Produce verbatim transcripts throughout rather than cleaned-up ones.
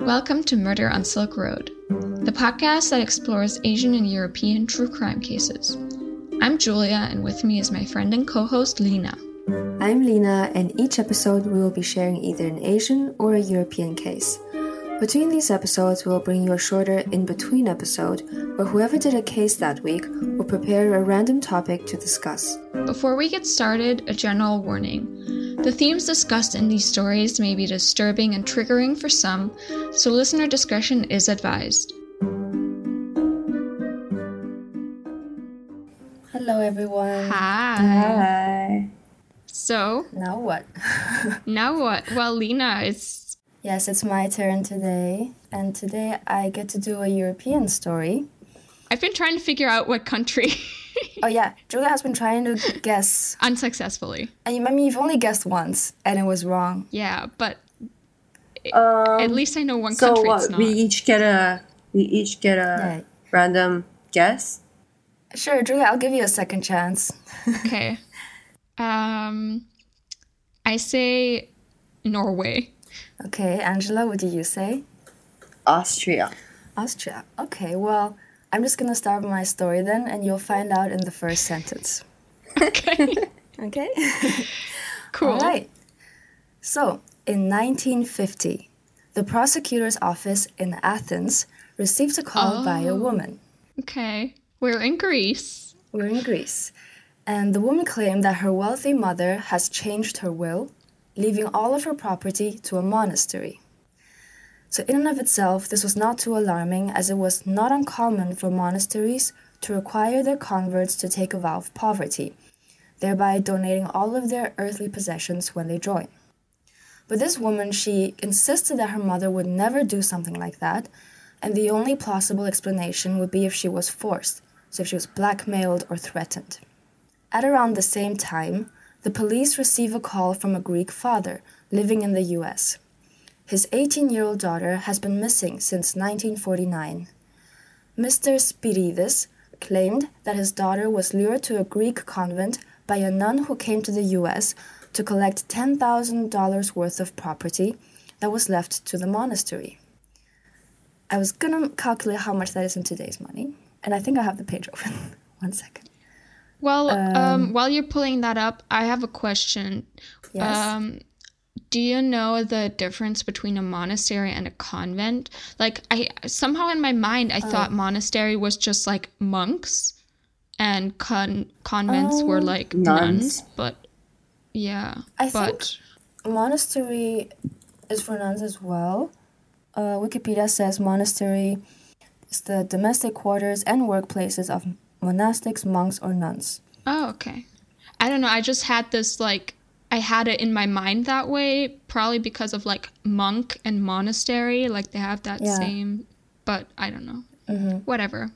Welcome to Murder on Silk Road, the podcast that explores Asian and European true crime cases. I'm Julia, and with me is my friend and co-host, Lina. I'm Lina, and each episode we will be sharing either an Asian or a European case. Between these episodes, we'll bring you a shorter in-between episode where whoever did a case that week will prepare a random topic to discuss. Before we get started, a general warning. The themes discussed in these stories may be disturbing and triggering for some, so listener discretion is advised. Hello, everyone. Hi. Hi. So? Now what? Now what? Well, Lina, it's... Yes, it's my turn today, and today I get to do a European story. I've been trying to figure out what country... Oh yeah, Julia has been trying to guess. Unsuccessfully. I mean, you've only guessed once, and it was wrong. Yeah, but um, at least I know one so country what, it's not. So we each get a, we each get a yeah. random guess? Sure, Julia, I'll give you a second chance. Okay. Um, I say Norway. Okay, Angela, what do you say? Austria. Austria. Okay, well... I'm just going to start with my story then, and you'll find out in the first sentence. Okay. Okay? Cool. All right. So, in nineteen fifty, the prosecutor's office in Athens received a call oh. by a woman. Okay. We're in Greece. We're in Greece. And the woman claimed that her wealthy mother has changed her will, leaving all of her property to a monastery. So in and of itself, this was not too alarming, as it was not uncommon for monasteries to require their converts to take a vow of poverty, thereby donating all of their earthly possessions when they join. But this woman, she insisted that her mother would never do something like that, and the only plausible explanation would be if she was forced, so if she was blackmailed or threatened. At around the same time, the police receive a call from a Greek father living in the U S His eighteen-year-old daughter has been missing since nineteen forty-nine. Mister Spiridis claimed that his daughter was lured to a Greek convent by a nun who came to the U S to collect ten thousand dollars worth of property that was left to the monastery. I was going to calculate how much that is in today's money, and I think I have the page open. One second. Well, um, um, while you're pulling that up, I have a question. Yes. Um, Do you know the difference between a monastery and a convent? Like, I somehow in my mind, I oh. thought monastery was just, like, monks, and con- convents um, were, like, nuns. nuns. But, yeah. I but... think monastery is for nuns as well. Uh, Wikipedia says monastery is the domestic quarters and workplaces of monastics, monks, or nuns. Oh, okay. I don't know. I just had this, like... I had it in my mind that way, probably because of, like, monk and monastery. Like, they have that yeah. same, but I don't know. Mm-hmm. Whatever.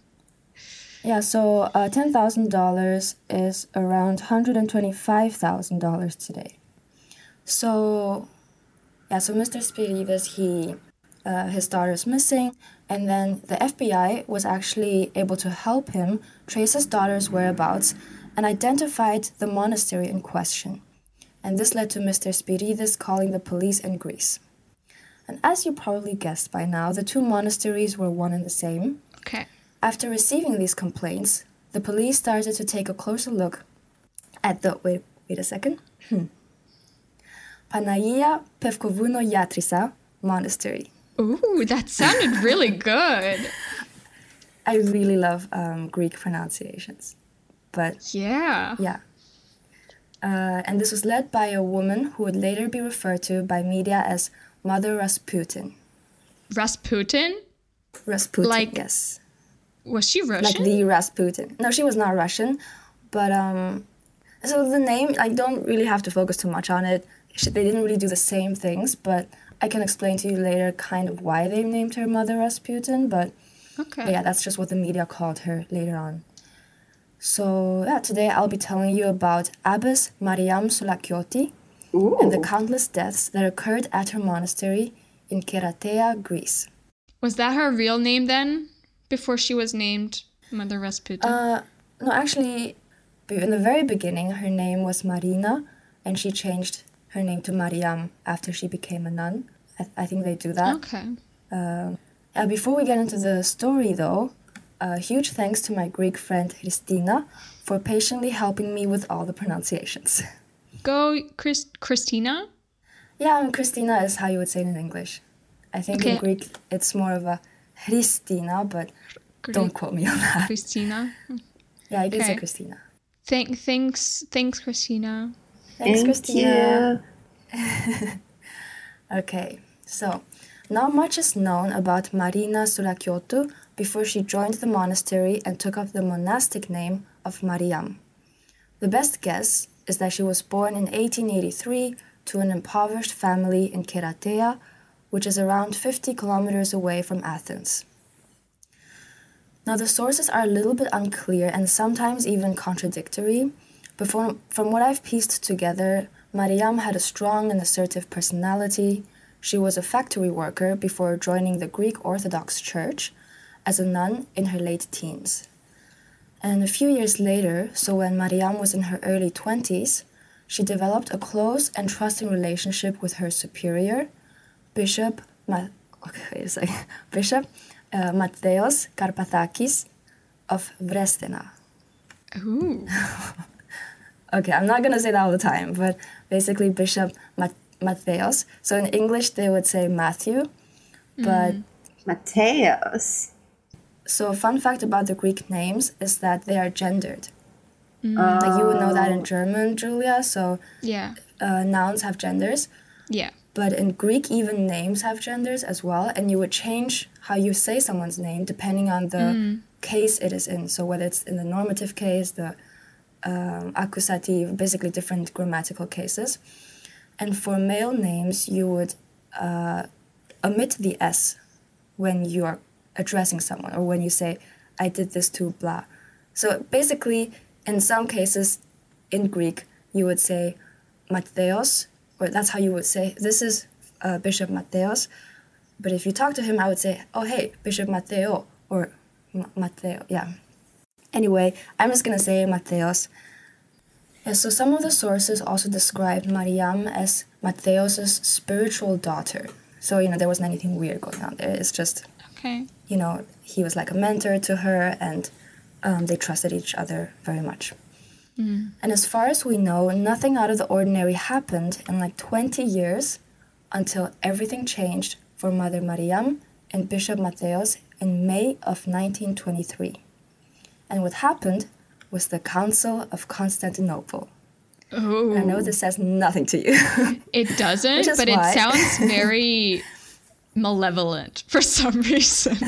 Yeah, so uh, ten thousand dollars is around one hundred twenty-five thousand dollars today. So, yeah, so Mister Spiridis, he, uh, his daughter's missing, and then the F B I was actually able to help him trace his daughter's whereabouts and identified the monastery in question. And this led to Mister Spiridis calling the police in Greece. And as you probably guessed by now, the two monasteries were one and the same. Okay. After receiving these complaints, the police started to take a closer look at the... Wait, wait a second. Hmm. Panagia Pefkovounogiatrissa Monastery. Ooh, that sounded really good. I really love um, Greek pronunciations. But... Yeah. Yeah. Uh, and this was led by a woman who would later be referred to by media as Mother Rasputin. Rasputin? Rasputin, like, yes. Was she Russian? Like the Rasputin. No, she was not Russian. But, um... So the name, I don't really have to focus too much on it. They didn't really do the same things, but I can explain to you later kind of why they named her Mother Rasputin, but... Okay. But yeah, that's just what the media called her later on. So, yeah, today I'll be telling you about Abbess Mariam Soulakiotis and the countless deaths that occurred at her monastery in Keratea, Greece. Was that her real name then, before she was named Mother Rasputin? Uh, no, actually, in the very beginning, her name was Marina, and she changed her name to Mariam after she became a nun. I, th- I think they do that. Okay. Uh, uh, before we get into the story, though, a huge thanks to my Greek friend Christina for patiently helping me with all the pronunciations. Go, Chris- Christina? Yeah, um, Christina is how you would say it in English. I think okay. In Greek it's more of a Christina, but Greek. Don't quote me on that. Christina? Yeah, I can okay. say Christina. Thank, thanks, thanks, Christina. Thanks, Thank Christina. Okay, so not much is known about Marina Soulakiotou before she joined the monastery and took up the monastic name of Mariam. The best guess is that she was born in eighteen eighty-three to an impoverished family in Keratea, which is around fifty kilometers away from Athens. Now, the sources are a little bit unclear and sometimes even contradictory, but from, from what I've pieced together, Mariam had a strong and assertive personality. She was a factory worker before joining the Greek Orthodox Church as a nun in her late teens. And a few years later, so when Mariam was in her early twenties, she developed a close and trusting relationship with her superior, Bishop Ma- okay, wait a second. Bishop uh, Matthaios Karpathakis of Vrestena. Ooh. Okay, I'm not going to say that all the time, but basically Bishop Mat- Matthaios. So in English, they would say Matthew, but... Mm. Matthaios. So a fun fact about the Greek names is that they are gendered. Mm. Oh. Like you would know that in German, Julia, so yeah. uh, nouns have genders. Yeah. But in Greek, even names have genders as well, and you would change how you say someone's name depending on the mm. case it is in. So whether it's in the normative case, the... Um, accusative, basically different grammatical cases. And for male names, you would uh, omit the S when you are addressing someone or when you say, I did this to blah. So basically, in some cases in Greek, you would say Matthaios, or that's how you would say, this is uh, Bishop Matthaios. But if you talk to him, I would say, oh, hey, Bishop Matthaios, or Matthaios, yeah. Anyway, I'm just going to say Matthaios. Yeah, so some of the sources also describe Mariam as Matthaios' spiritual daughter. So, you know, there wasn't anything weird going on there. It's just, okay. you know, he was like a mentor to her and um, they trusted each other very much. Mm. And as far as we know, nothing out of the ordinary happened in like twenty years until everything changed for Mother Mariam and Bishop Matthaios in May of nineteen twenty-three. And what happened was the Council of Constantinople. Oh. I know this says nothing to you. It doesn't, but why. It sounds very malevolent for some reason.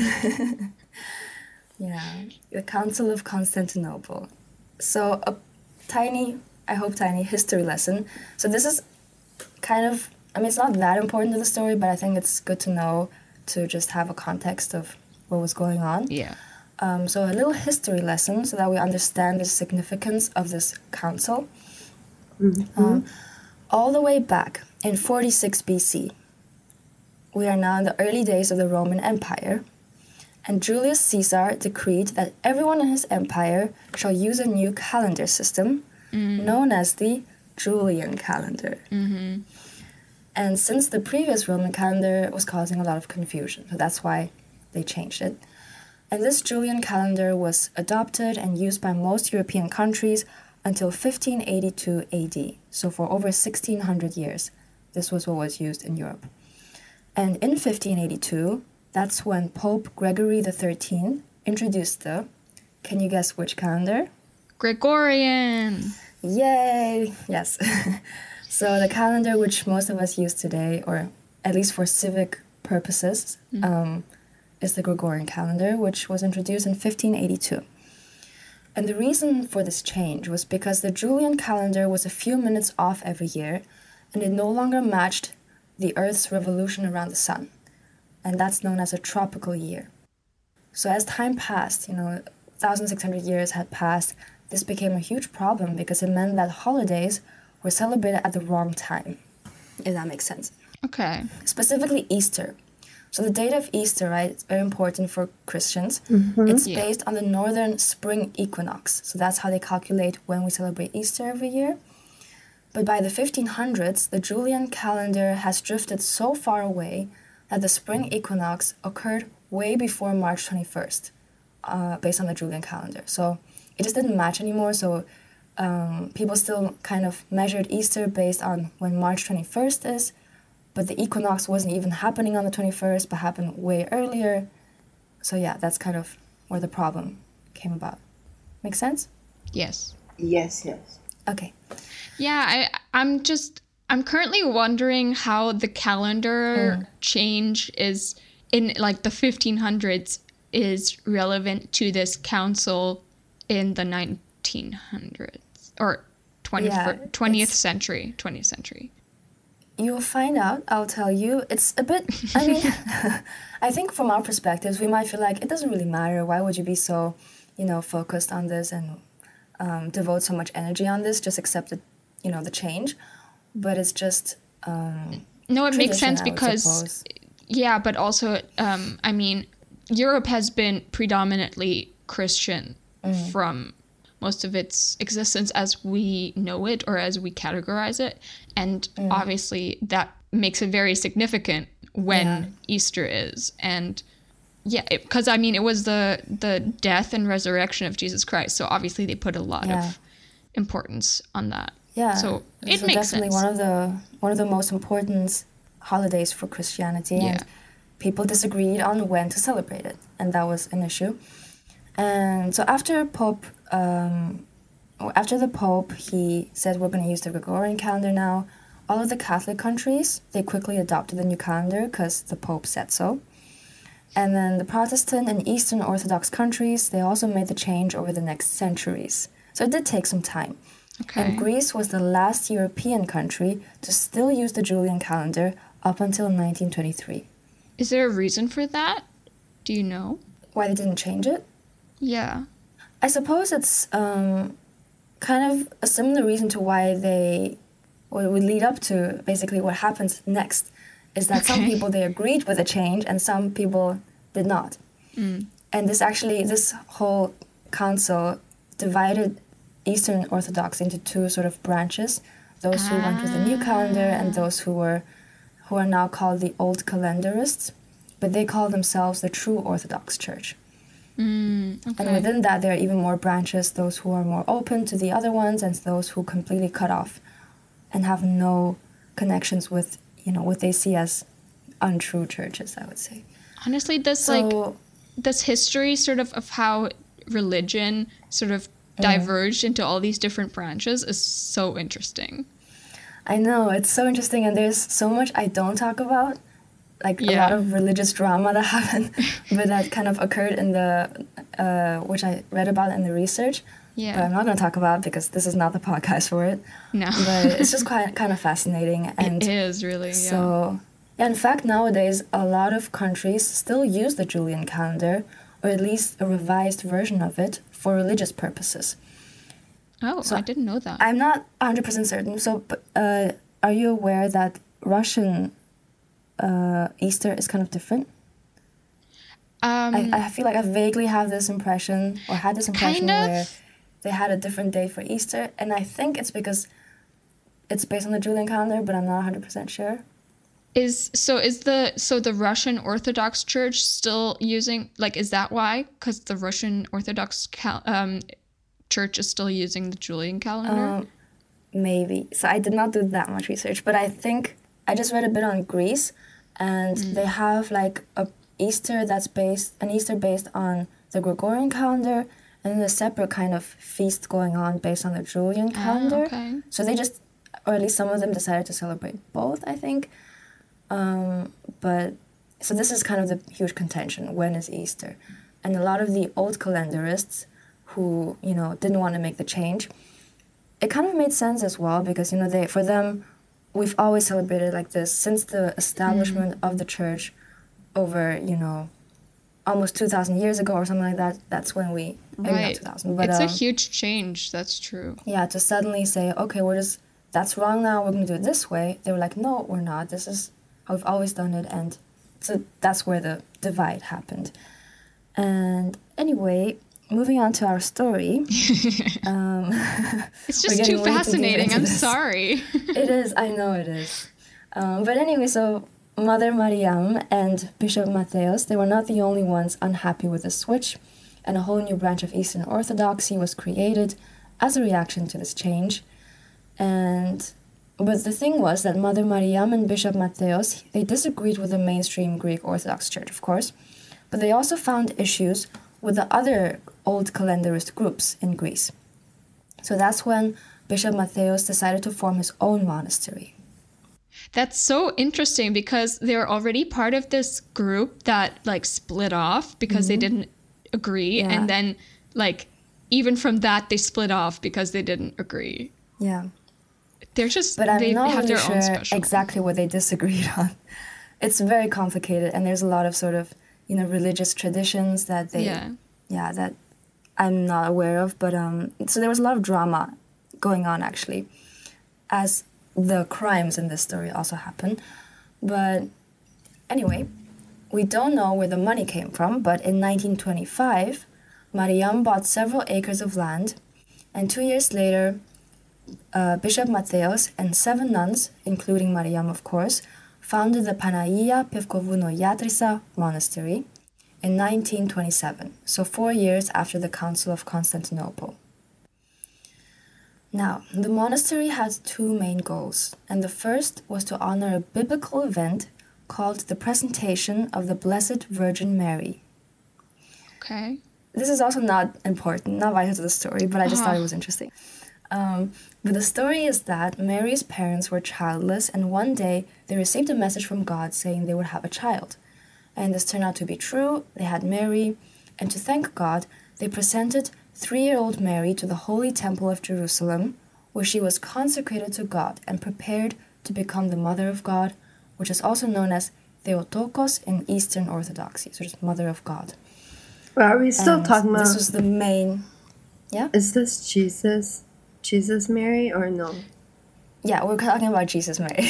Yeah, the Council of Constantinople. So a tiny, I hope tiny, history lesson. So this is kind of, I mean, it's not that important to the story, but I think it's good to know to just have a context of what was going on. Yeah. Um, so a little history lesson so that we understand the significance of this council. Mm-hmm. Um, all the way back in forty-six B C, we are now in the early days of the Roman Empire, and Julius Caesar decreed that everyone in his empire shall use a new calendar system mm-hmm. known as the Julian calendar. Mm-hmm. And since the previous Roman calendar was causing a lot of confusion, so that's why they changed it. And this Julian calendar was adopted and used by most European countries until fifteen eighty-two A D. So for over sixteen hundred years, this was what was used in Europe. And in fifteen eighty-two, that's when Pope Gregory the thirteenth introduced the, can you guess which calendar? Gregorian! Yay! Yes. So the calendar which most of us use today, or at least for civic purposes, mm-hmm. um, is the Gregorian calendar, which was introduced in fifteen eighty-two. And the reason for this change was because the Julian calendar was a few minutes off every year, and it no longer matched the Earth's revolution around the sun. And that's known as a tropical year. So as time passed, you know, one thousand six hundred years had passed, this became a huge problem because it meant that holidays were celebrated at the wrong time, if that makes sense. Okay. Specifically Easter. So the date of Easter, right, it's very important for Christians. Mm-hmm. It's yeah. based on the northern spring equinox. So that's how they calculate when we celebrate Easter every year. But by the fifteen hundreds, the Julian calendar has drifted so far away that the spring equinox occurred way before March twenty-first, uh, based on the Julian calendar. So it just didn't match anymore, so um, people still kind of measured Easter based on when March twenty-first is, but the equinox wasn't even happening on the twenty-first, but happened way earlier. So yeah, that's kind of where the problem came about. Make sense? Yes. Yes, yes. Okay. Yeah, I, I'm just... I'm currently wondering how the calendar mm. change is in like the fifteen hundreds is relevant to this council in the nineteen hundreds or twentieth, yeah, twentieth century, twentieth century. You'll find out, I'll tell you. It's a bit, I mean, I think from our perspectives, we might feel like it doesn't really matter. Why would you be so, you know, focused on this and um, devote so much energy on this? Just accept the, you know, the change. But it's just um, no. It makes sense because, yeah. But also, um, I mean, Europe has been predominantly Christian mm. from most of its existence, as we know it or as we categorize it, and mm. obviously that makes it very significant when yeah. Easter is, and yeah, because I mean, it was the the death and resurrection of Jesus Christ, so obviously they put a lot yeah. of importance on that. Yeah, so it so makes definitely sense. one of the one of the most important holidays for Christianity, yeah. and people disagreed on when to celebrate it, and that was an issue. And so after Pope, um, after the Pope, he said we're going to use the Gregorian calendar now. All of the Catholic countries, they quickly adopted the new calendar because the Pope said so. And then the Protestant and Eastern Orthodox countries, they also made the change over the next centuries. So it did take some time. Okay. And Greece was the last European country to still use the Julian calendar up until nineteen twenty-three. Is there a reason for that? Do you know? Why they didn't change it? Yeah. I suppose it's um, kind of a similar reason to why they what would lead up to basically what happens next is that okay. some people, they agreed with the change and some people did not. Mm. And this actually, this whole council divided Eastern Orthodox into two sort of branches, those who ah. went with the new calendar and those who were, who are now called the Old Calendarists, but they call themselves the True Orthodox Church. Mm, okay. And within that, there are even more branches, those who are more open to the other ones and those who completely cut off and have no connections with, you know, what they see as untrue churches, I would say. Honestly, this, so, like, this history sort of of how religion sort of diverged into all these different branches is so interesting. I know, it's so interesting, and there's so much I don't talk about, like yeah. a lot of religious drama that happened, but that kind of occurred in the, uh, which I read about in the research, yeah. but I'm not going to talk about because this is not the podcast for it. No. But it's just quite kind of fascinating. And it is, really, yeah. So, yeah, in fact, nowadays, a lot of countries still use the Julian calendar, or at least a revised version of it, for religious purposes. Oh, so I didn't know that. I'm not one hundred percent certain. So uh, are you aware that Russian uh, Easter is kind of different? Um, I, I feel like I vaguely have this impression, or had this impression kind of, where they had a different day for Easter, and I think it's because it's based on the Julian calendar, but I'm not one hundred percent sure. Is so is the so the Russian Orthodox Church still using, like, is that why? Because the Russian Orthodox cal- um, Church is still using the Julian calendar? Um, maybe. So I did not do that much research, but I think I just read a bit on Greece, and mm. they have like a Easter that's based an Easter based on the Gregorian calendar, and then a separate kind of feast going on based on the Julian calendar. Uh, okay. So they just, or at least some of them, decided to celebrate both, I think. Um, but so this is kind of the huge contention, when is Easter? And a lot of the old calendarists who, you know, didn't want to make the change, it kind of made sense as well because, you know, they, for them, we've always celebrated like this since the establishment mm. of the church over, you know, almost two thousand years ago or something like that. That's when we, maybe right. not two thousand. But, it's um, a huge change, that's true. Yeah, to suddenly say, okay, we're just, that's wrong now, we're going to do it this way. They were like, no, we're not, this is... I've always done it, and so that's where the divide happened. And anyway, moving on to our story. um, it's just too fascinating, I'm this. sorry. It is, I know it is. Um, but anyway, so Mother Mariam and Bishop Matthaios, they were not the only ones unhappy with the switch, and a whole new branch of Eastern Orthodoxy was created as a reaction to this change. And but the thing was that Mother Mariam and Bishop Matthaios, they disagreed with the mainstream Greek Orthodox Church, of course, but they also found issues with the other Old Calendarist groups in Greece. So that's when Bishop Matthaios decided to form his own monastery. That's so interesting because they were already part of this group that like split off because mm-hmm. they didn't agree. Yeah. And then like even from that, they split off because they didn't agree. Yeah. They're just, but I'm they not have really their sure own special. Exactly what they disagreed on. It's very complicated. And there's a lot of sort of, you know, religious traditions that they, yeah, yeah that I'm not aware of. But um, so there was a lot of drama going on actually as the crimes in this story also happen. But anyway, we don't know where the money came from, but in nineteen twenty-five, Mariam bought several acres of land, and two years later, uh, Bishop Matthaios and seven nuns, including Mariam, of course, founded the Panagia Pefkovounogiatrissa Monastery in nineteen twenty-seven, so four years after the Council of Constantinople. Now, the monastery had two main goals, and the first was to honor a biblical event called the Presentation of the Blessed Virgin Mary. Okay. This is also not important, not vital to the story, but I just uh-huh. thought it was interesting. Um, but the story is that Mary's parents were childless, and one day they received a message from God saying they would have a child. And this turned out to be true. They had Mary, and to thank God, they presented three-year-old Mary to the Holy Temple of Jerusalem, where she was consecrated to God and prepared to become the Mother of God, which is also known as Theotokos in Eastern Orthodoxy, so just Mother of God. Well, are we still and talking about... This was the main... Yeah? Is this Jesus? Jesus Mary or no? Yeah, we're talking about Jesus Mary.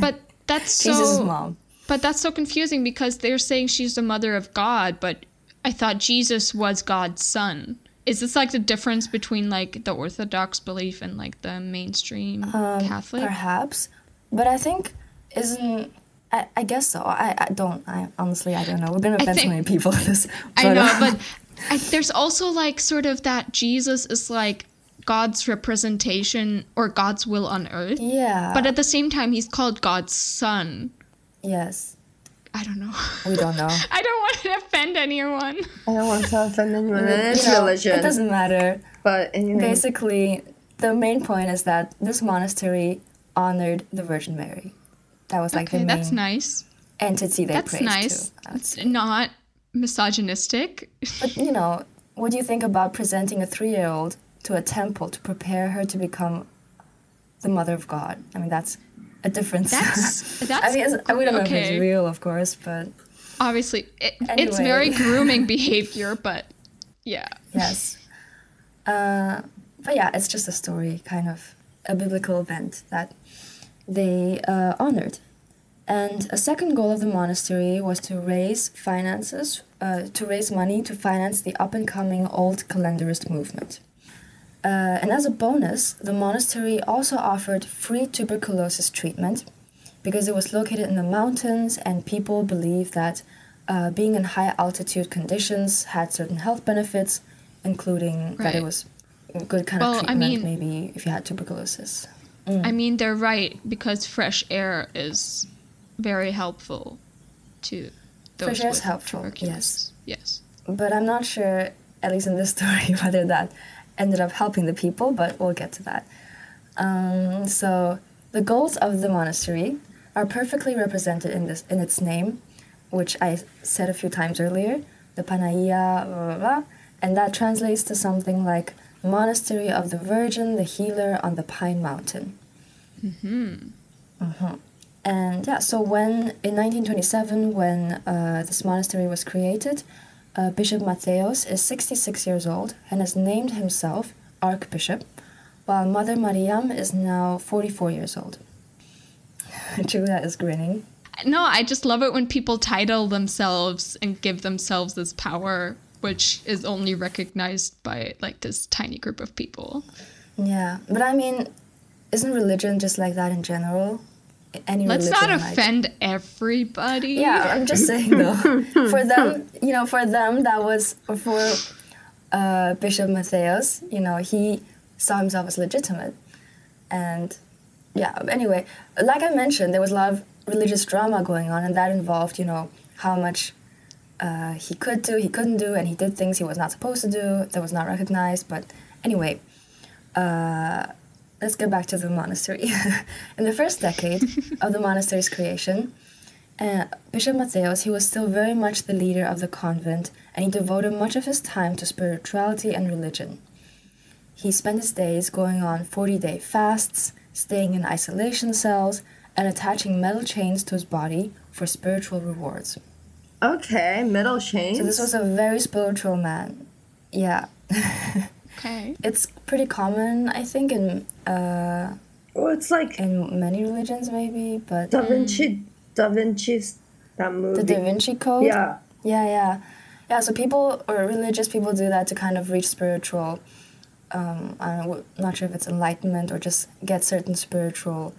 But that's so... Jesus' mom. But that's so confusing because they're saying she's the Mother of God, but I thought Jesus was God's son. Is this like the difference between like the Orthodox belief and like the mainstream um, Catholic? Perhaps, but I think isn't I, I guess so. I, I don't. I honestly I don't know. We're gonna offend so many people with this. But, I know, but I, there's also like sort of that Jesus is like God's representation or God's will on earth. Yeah. But at the same time, he's called God's son. Yes. I don't know. We don't know. I don't want to offend anyone. I don't want to offend anyone. It's you know, religion. It doesn't matter. But anyway. Basically, the main point is that this monastery honored the Virgin Mary. That was like okay, the main that's nice. entity they that's praised nice. to. That's nice. It's not misogynistic. But, you know, what do you think about presenting a three-year-old to a temple to prepare her to become the Mother of God? I mean, that's... a difference. That's, that's I mean, it's, I wouldn't okay. know if it's real, of course, but... Obviously, it, anyway. It's very grooming behavior, but yeah. Yes. Uh, but yeah, it's just a story, kind of a biblical event that they uh, honored. And a second goal of the monastery was to raise finances, uh, to raise money to finance the up-and-coming Old Calendarist movement. Uh, and as a bonus, the monastery also offered free tuberculosis treatment because it was located in the mountains and people believed that uh, being in high altitude conditions had certain health benefits, including right. that it was a good kind well, of treatment, I mean, maybe if you had tuberculosis. Mm. I mean, they're right because fresh air is very helpful to those fresh air is helpful, tuberculosis. Yes. Yes. But I'm not sure, at least in this story, whether that... ended up helping the people, but we'll get to that. Um, so the goals of the monastery are perfectly represented in this in its name, which I said a few times earlier, the Panagia, blah, blah, blah, and that translates to something like Monastery of the Virgin, the Healer on the Pine Mountain. Mm-hmm. Mm-hmm. And yeah, so when, in nineteen twenty-seven, when uh, this monastery was created, Uh, Bishop Matthaios is sixty-six years old and has named himself Archbishop, while Mother Mariam is now forty-four years old. Julia is grinning. No, I just love it when people title themselves and give themselves this power, which is only recognized by like this tiny group of people. Yeah, but I mean, isn't religion just like that in general? any Let's religion, not offend like. everybody. Yeah, I'm just saying though. For them, you know, for them that was, for uh, Bishop Matthaios, you know, he saw himself as legitimate. And yeah, anyway, like I mentioned, there was a lot of religious drama going on, and that involved, you know, how much uh, he could do, he couldn't do, and he did things he was not supposed to do, that was not recognized. But anyway, uh, let's get back to the monastery. In the first decade of the monastery's creation, uh, Bishop Matthaios, he was still very much the leader of the convent, and he devoted much of his time to spirituality and religion. He spent his days going on forty-day fasts, staying in isolation cells, and attaching metal chains to his body for spiritual rewards. Okay, metal chains. So this was a very spiritual man. Yeah. Okay. It's pretty common, I think, in uh well, it's like in many religions maybe, but Da Vinci mm. Da Vinci's that movie. The Da Vinci Code? Yeah. Yeah, yeah. Yeah, so people or religious people do that to kind of reach spiritual um I'm not sure if it's enlightenment or just get certain spiritual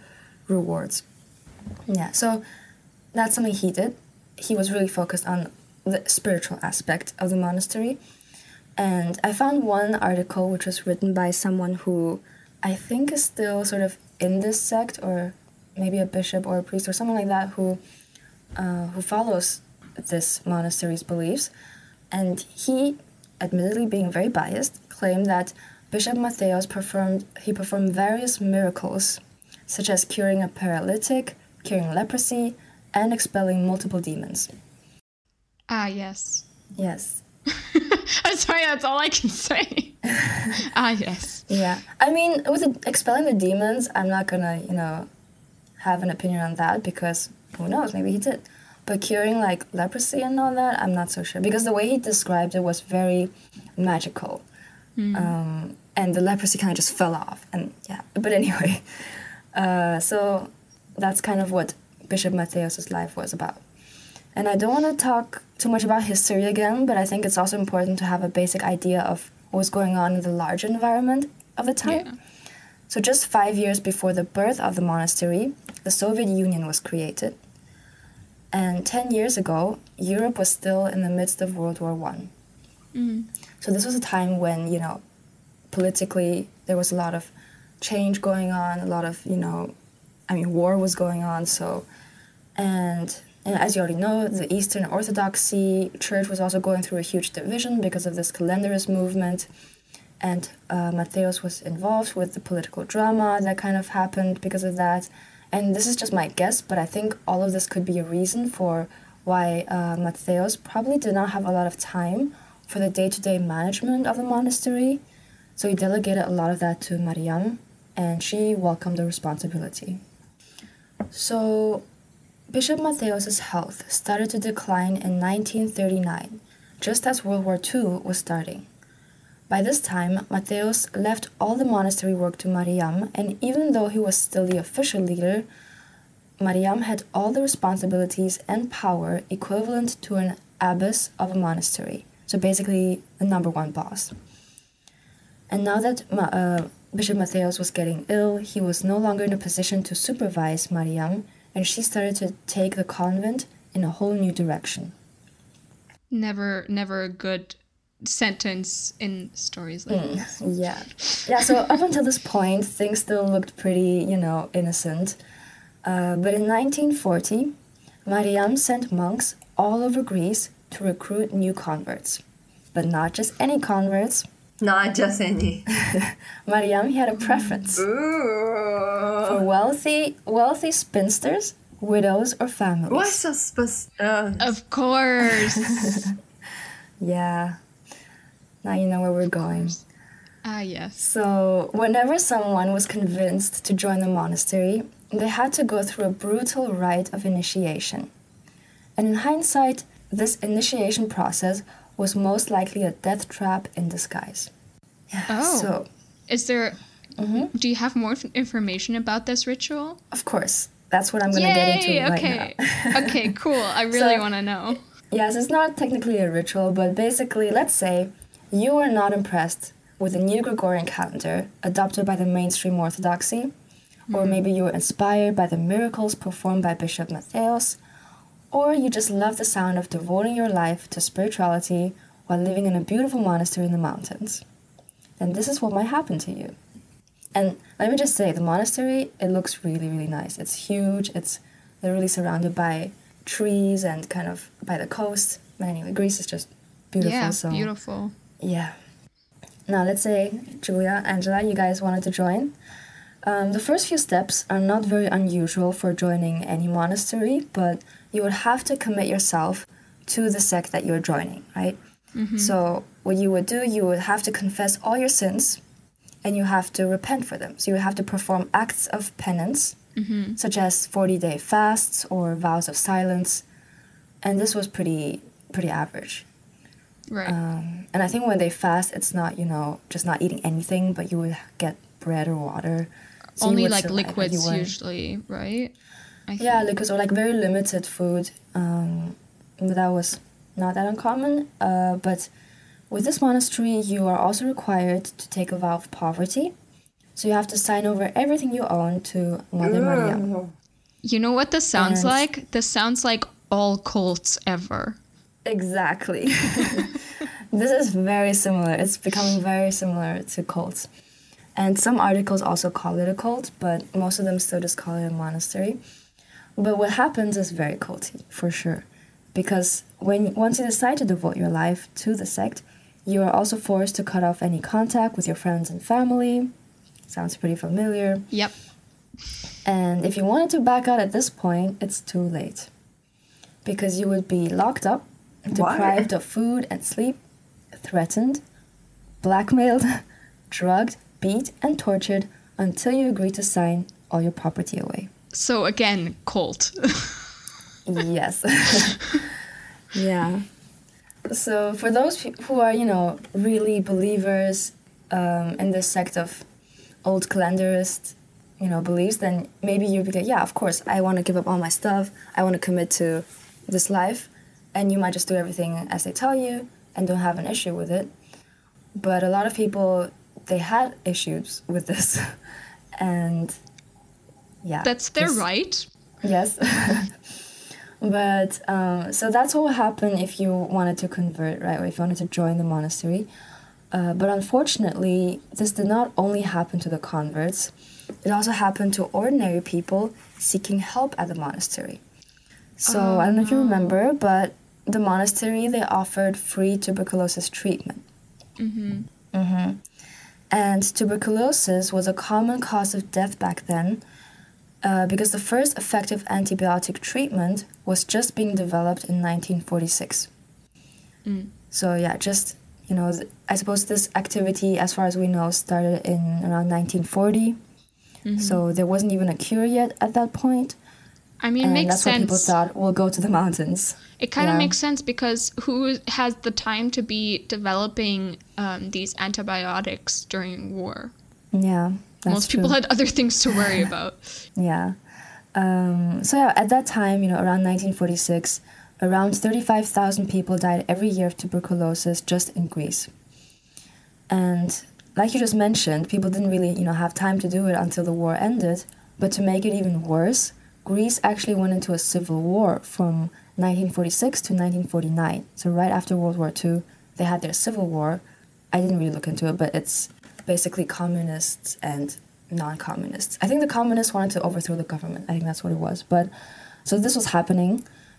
rewards. Yeah, so that's something he did. He was really focused on the spiritual aspect of the monastery. And I found one article which was written by someone who I think is still sort of in this sect, or maybe a bishop or a priest or someone like that, who uh, who follows this monastery's beliefs. And he, admittedly being very biased, claimed that Bishop Matthaios performed he performed various miracles, such as curing a paralytic, curing leprosy, and expelling multiple demons. Ah, yes. Yes. I'm sorry, that's all I can say. Ah, yes. Yeah. I mean, with the, expelling the demons, I'm not gonna, you know, have an opinion on that, because who knows, maybe he did. But curing, like, leprosy and all that, I'm not so sure. Because the way he described it was very magical. Mm. Um, and the leprosy kind of just fell off. And, yeah. But anyway, uh, so that's kind of what Bishop Matthaios' life was about. And I don't want to talk too much about history again, but I think it's also important to have a basic idea of what was going on in the larger environment of the time. Yeah. So just five years before the birth of the monastery, the Soviet Union was created. And ten years ago, Europe was still in the midst of World War One. Mm. So this was a time when, you know, politically there was a lot of change going on, a lot of, you know, I mean, war was going on. So, and, and as you already know, the Eastern Orthodoxy Church was also going through a huge division because of this calendarist movement. And uh, Matthaios was involved with the political drama that kind of happened because of that. And this is just my guess, but I think all of this could be a reason for why uh, Matthaios probably did not have a lot of time for the day-to-day management of the monastery. So he delegated a lot of that to Mariam, and she welcomed the responsibility. So Bishop Matthaios' health started to decline in nineteen thirty-nine, just as World War Two was starting. By this time, Matthaios left all the monastery work to Mariam, and even though he was still the official leader, Mariam had all the responsibilities and power equivalent to an abbess of a monastery, so basically the number one boss. And now that uh, Bishop Matthaios was getting ill, he was no longer in a position to supervise Mariam, and she started to take the convent in a whole new direction. Never, never a good sentence in stories like mm, this. Yeah. Yeah, so up until this point, things still looked pretty, you know, innocent. Uh, but in nineteen forty, Mariam sent monks all over Greece to recruit new converts. But not just any converts. Not just any. Mariam, he had a preference. Ooh. For wealthy, wealthy spinsters, widows, or families. What's so specific? Uh. Of course. Yeah. Now you know where we're going. Ah, uh, yes. So whenever someone was convinced to join the monastery, they had to go through a brutal rite of initiation. And in hindsight, this initiation process was most likely a death trap in disguise. Yeah, oh. So, is there... Mm-hmm. Do you have more information about this ritual? Of course. That's what I'm going to get into okay. right now. Okay, cool. I really so, want to know. Yes, it's not technically a ritual, but basically, let's say you were not impressed with the new Gregorian calendar adopted by the mainstream Orthodoxy, mm-hmm. or maybe you were inspired by the miracles performed by Bishop Matthaios, or you just love the sound of devoting your life to spirituality while living in a beautiful monastery in the mountains. Then this is what might happen to you. And let me just say, the monastery, it looks really, really nice. It's huge. It's literally surrounded by trees and kind of by the coast. But anyway, Greece is just beautiful. Yeah, so, beautiful. Yeah. Now, let's say, Julia, Angela, you guys wanted to join. Um, the first few steps are not very unusual for joining any monastery, but you would have to commit yourself to the sect that you're joining, right? Mm-hmm. So what you would do, you would have to confess all your sins, and you have to repent for them. So you have to perform acts of penance, mm-hmm. such as forty-day fasts or vows of silence. And this was pretty pretty average. Right. Um, and I think when they fast, it's not, you know, just not eating anything, but you would get bread or water. So only, like, survive, liquids usually, right? I yeah, think. Liquids or, like, very limited food. Um, that was not that uncommon, uh, but... With this monastery, you are also required to take a vow of poverty. So you have to sign over everything you own to Mother Mariam. You know what this sounds and like? This sounds like all cults ever. Exactly. This is very similar. It's becoming very similar to cults. And some articles also call it a cult, but most of them still just call it a monastery. But what happens is very culty, for sure. Because when once you decide to devote your life to the sect, you are also forced to cut off any contact with your friends and family. Sounds pretty familiar. Yep. And if you wanted to back out at this point, it's too late. Because you would be locked up, deprived what? of food and sleep, threatened, blackmailed, drugged, beat, and tortured until you agree to sign all your property away. So again, cult. Yes. Yeah. So for those who are, you know, really believers um, in this sect of Old Calendarist, you know, beliefs, then maybe you'd be like, yeah, of course, I want to give up all my stuff. I want to commit to this life. And you might just do everything as they tell you and don't have an issue with it. But a lot of people, they had issues with this. And yeah. That's their right. Yes. But, um, so that's what would happen if you wanted to convert, right, or if you wanted to join the monastery. Uh, but unfortunately, this did not only happen to the converts, it also happened to ordinary people seeking help at the monastery. So, oh, I don't know no. if you remember, but the monastery, they offered free tuberculosis treatment. Mm-hmm. Mm-hmm. And tuberculosis was a common cause of death back then, Uh, because the first effective antibiotic treatment was just being developed in nineteen forty-six. Mm. So yeah, just, you know, th- I suppose this activity, as far as we know, started in around nineteen forty. Mm-hmm. So there wasn't even a cure yet at that point. I mean, and it makes that's sense. What people thought, we'll go to the mountains. It kind of yeah. makes sense because who has the time to be developing um, these antibiotics during war? Yeah. That's Most people true. had other things to worry about. yeah. Um, so yeah, at that time, you know, around nineteen forty-six, around thirty-five thousand people died every year of tuberculosis just in Greece. And like you just mentioned, people didn't really, you know, have time to do it until the war ended. But to make it even worse, Greece actually went into a civil war from nineteen forty-six to nineteen forty-nine. So right after World War Two, they had their civil war. I didn't really look into it, but it's... basically communists and non-communists. I think the communists wanted to overthrow the government. I think that's what it was. But so this was happening,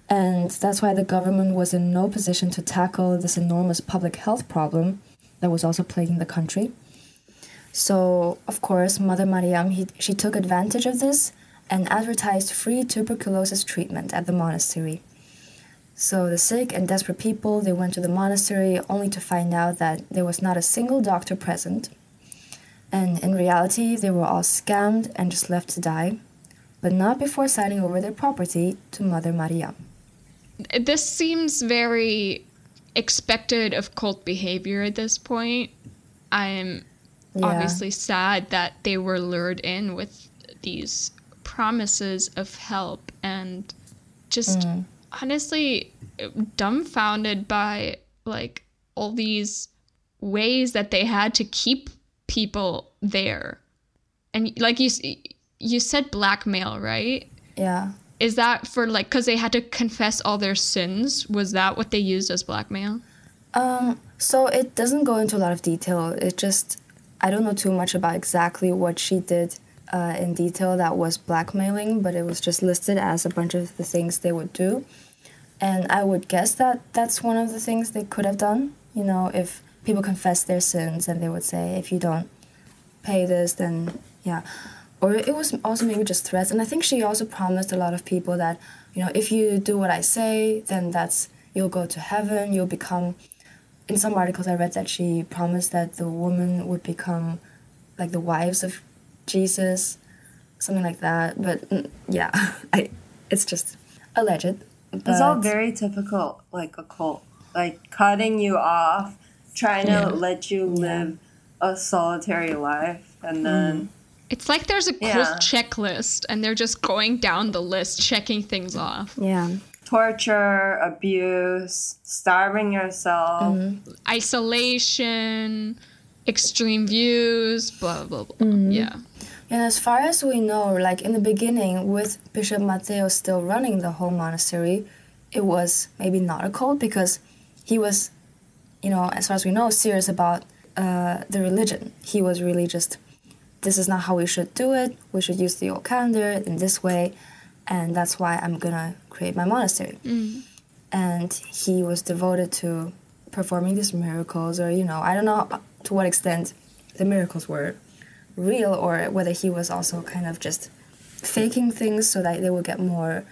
and that's why the government was in no position to tackle this enormous public health problem that was also plaguing the country. So, of course, Mother Mariam, he, she took advantage of this and advertised free tuberculosis treatment at the monastery. So the sick and desperate people, they went to the monastery only to find out that there was not a single doctor present. And in reality, they were all scammed and just left to die, but not before signing over their property to Mother Mariam. This seems very expected of cult behavior at this point. I'm yeah. obviously sad that they were lured in with these promises of help and just mm. honestly dumbfounded by like all these ways that they had to keep people there. And like you you said blackmail, right? Yeah. Is that for, like, because they had to confess all their sins? Was that what they used as blackmail? Um, so it doesn't go into a lot of detail. It just, I don't know too much about exactly what she did uh, in detail that was blackmailing, but it was just listed as a bunch of the things they would do. And I would guess that that's one of the things they could have done. You know, if people confess their sins and they would say, if you don't pay this, then, yeah. Or it was also maybe just threats. And I think she also promised a lot of people that, you know, if you do what I say, then that's, you'll go to heaven, you'll become... In some articles I read that she promised that the women would become, like, the wives of Jesus, something like that. But, yeah, I, it's just alleged. But... It's all very typical, like, a cult. Like, cutting you off, trying yeah. to let you live yeah. a solitary life, and then... Mm. It's like there's a cult yeah. checklist, and they're just going down the list, checking things off. Yeah. Torture, abuse, starving yourself. Mm-hmm. Isolation, extreme views, blah, blah, blah. Mm-hmm. Yeah. And as far as we know, like in the beginning, with Bishop Matthaios still running the whole monastery, it was maybe not a cult because he was, you know, as far as we know, serious about uh, the religion. He was really just, this is not how we should do it. We should use the old calendar in this way. And that's why I'm going to create my monastery. Mm-hmm. And he was devoted to performing these miracles, or, you know, I don't know to what extent the miracles were real or whether he was also kind of just faking things so that they would get more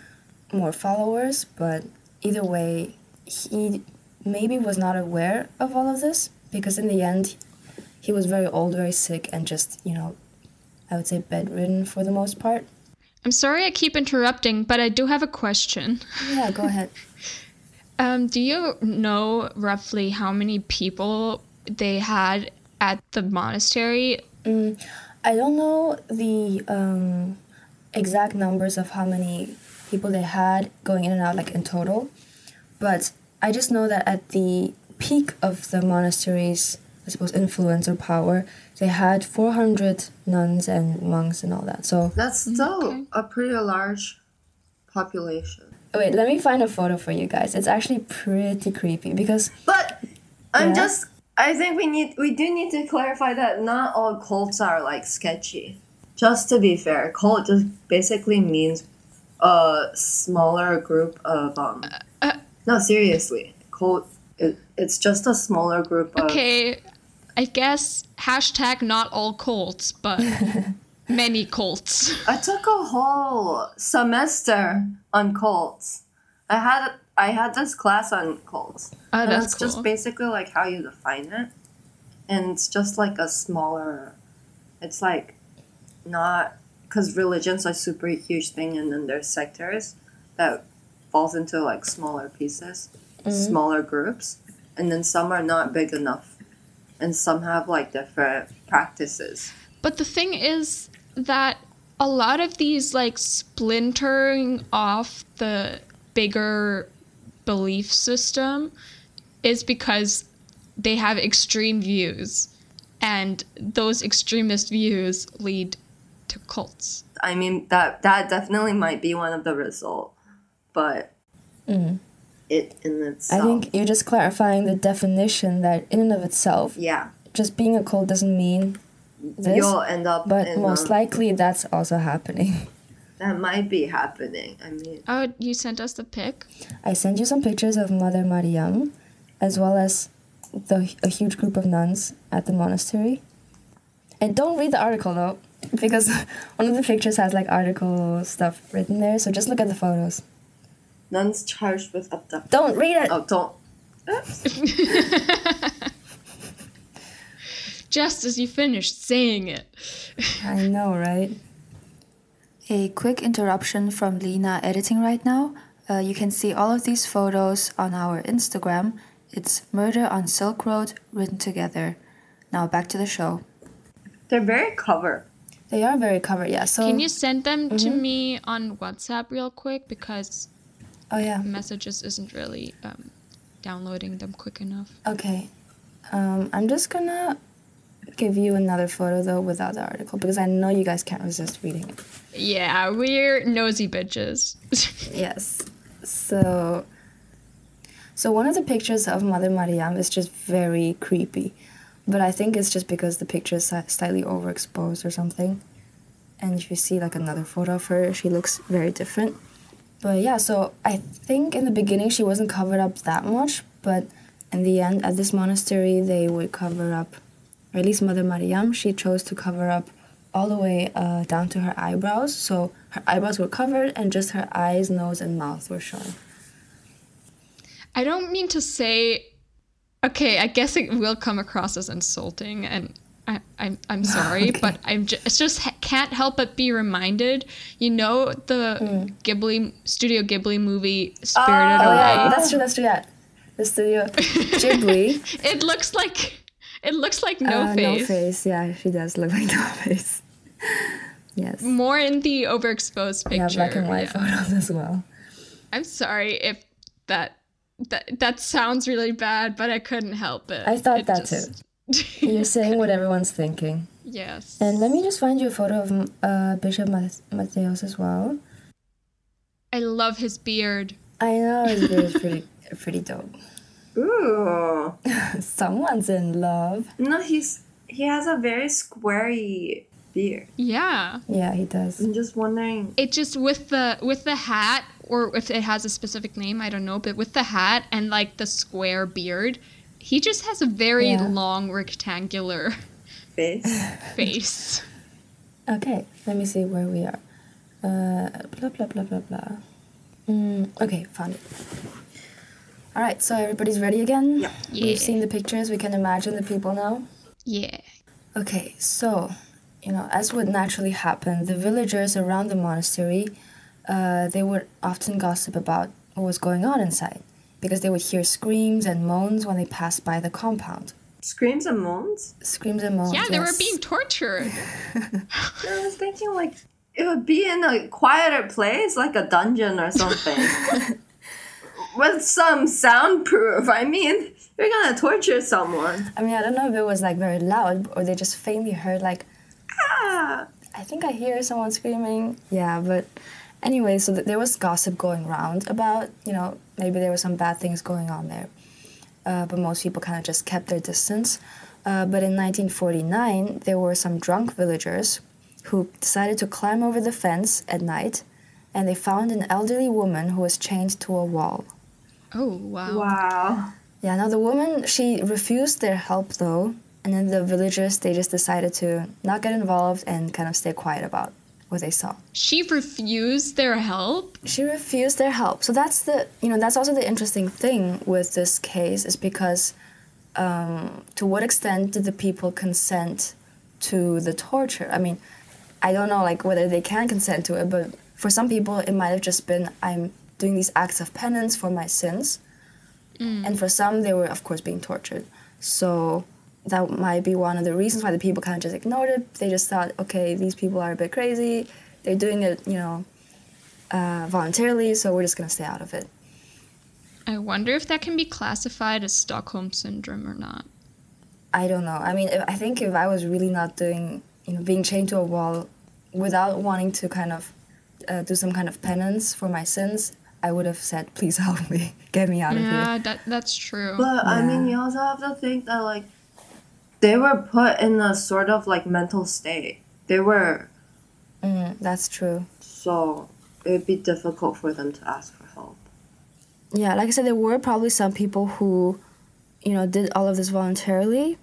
more followers. But either way, he maybe was not aware of all of this because in the end, he was very old, very sick, and just, you know, I would say bedridden for the most part. I'm sorry I keep interrupting, but I do have a question. Yeah, go ahead. um, do you know roughly how many people they had at the monastery? Mm, I don't know the um, exact numbers of how many people they had going in and out, like in total. But I just know that at the peak of the monastery's, I suppose, influence or power, they had four hundred nuns and monks and all that. So that's still okay. A pretty large population. Wait, let me find a photo for you guys. It's actually pretty creepy because... But I'm yeah. just... I think we need we do need to clarify that not all cults are, like, sketchy. Just to be fair, cult just basically means a smaller group of... Um, uh, uh, no, seriously. Cult... It, it's just a smaller group of... Okay, I guess hashtag not all cults, but many cults. I took a whole semester on cults. I had I had this class on cults. Oh, and that's it's cool. Just basically like how you define it. And it's just like a smaller... It's like not... Because religion's a super huge thing, and then there's sectors that falls into like smaller pieces. Mm-hmm. Smaller groups, and then some are not big enough, and some have like different practices. But the thing is that a lot of these like splintering off the bigger belief system is because they have extreme views, and those extremist views lead to cults. I mean, that that definitely might be one of the results, but mm-hmm. It in itself. I think you're just clarifying the definition that in and of itself, yeah, just being a cult doesn't mean this, you'll end up but in most a, likely that's also happening. That might be happening. I mean, oh, you sent us the pic? I sent you some pictures of Mother Mariam, as well as the a huge group of nuns at the monastery. And don't read the article though, because one of the pictures has like article stuff written there, so just look at the photos. Nuns charged with abduction. Don't read it! Oh, don't. Just as you finished saying it. I know, right? A quick interruption from Lena editing right now. Uh, you can see all of these photos on our Instagram. It's Murder on Silk Road, written together. Now back to the show. They're very covered. They are very covered, yeah. So can you send them mm-hmm. to me on WhatsApp real quick? Because... Oh, yeah. Messages isn't really um, downloading them quick enough. Okay. Um, I'm just gonna give you another photo, though, without the article, because I know you guys can't resist reading it. Yeah, we're nosy bitches. Yes. So, so one of the pictures of Mother Mariam is just very creepy, but I think it's just because the picture is slightly overexposed or something. And if you see, like, another photo of her, she looks very different. But yeah, so I think in the beginning she wasn't covered up that much, but in the end, at this monastery, they would cover up, or at least Mother Mariam, she chose to cover up all the way uh, down to her eyebrows. So her eyebrows were covered and just her eyes, nose, and mouth were shown. I don't mean to say... Okay, I guess it will come across as insulting, and... I, I'm I'm sorry, okay. but I'm just, it's just can't help but be reminded. You know the mm. Ghibli Studio Ghibli movie Spirited oh, Away. Yeah, that's true. That's true. Yeah, the Studio Ghibli. It looks like it looks like no uh, face. No face. Yeah, she does look like no face. Yes. More in the overexposed picture. Yeah, black and white yeah. photos as well. I'm sorry if that that that sounds really bad, but I couldn't help it. I thought it that just, too. You're saying what everyone's thinking. Yes. And let me just find you a photo of uh, Bishop Matthaios as well. I love his beard. I know, his beard is pretty, pretty dope. Ooh. Someone's in love. No, he's he has a very squarey beard. Yeah. Yeah, he does. I'm just wondering. It just, with the with the hat, or if it has a specific name, I don't know, but with the hat and, like, the square beard... He just has a very yeah. long rectangular face. face. Okay, let me see where we are. Uh, blah, blah, blah, blah, blah. Mm, okay, found it. All right, so everybody's ready again? Yeah. yeah. We've seen the pictures. We can imagine the people now? Yeah. Okay, so, you know, as would naturally happen, the villagers around the monastery, uh, they would often gossip about what was going on inside, because they would hear screams and moans when they passed by the compound. Screams and moans? Screams and moans, Yeah, they yes. were being tortured. I was thinking, like, it would be in a quieter place, like a dungeon or something. With some soundproof. I mean, you're going to torture someone. I mean, I don't know if it was, like, very loud, or they just faintly heard, like, ah! I think I hear someone screaming. Yeah, but... Anyway, so th- there was gossip going round about, you know, maybe there were some bad things going on there. Uh, but most people kind of just kept their distance. Uh, but in nineteen forty-nine, there were some drunk villagers who decided to climb over the fence at night, and they found an elderly woman who was chained to a wall. Oh, wow. Wow. Yeah, now the woman, she refused their help, though, and then the villagers, they just decided to not get involved and kind of stay quiet about what they saw. She refused their help? She refused their help. So that's the, you know, that's also the interesting thing with this case, is because um, to what extent did the people consent to the torture? I mean, I don't know, like, whether they can consent to it, but for some people it might have just been, I'm doing these acts of penance for my sins. Mm. And for some, they were, of course, being tortured. So... that might be one of the reasons why the people kind of just ignored it. They just thought, okay, these people are a bit crazy. They're doing it, you know, uh, voluntarily, so we're just going to stay out of it. I wonder if that can be classified as Stockholm Syndrome or not. I don't know. I mean, if, I think if I was really not doing, you know, being chained to a wall without wanting to kind of uh, do some kind of penance for my sins, I would have said, please help me, get me out yeah, of here. Yeah, that, that's true. But, yeah. I mean, you also have to think that, like, they were put in a sort of, like, mental state. They were... Mm, that's true. So it would be difficult for them to ask for help. Yeah, like I said, there were probably some people who, you know, did all of this voluntarily,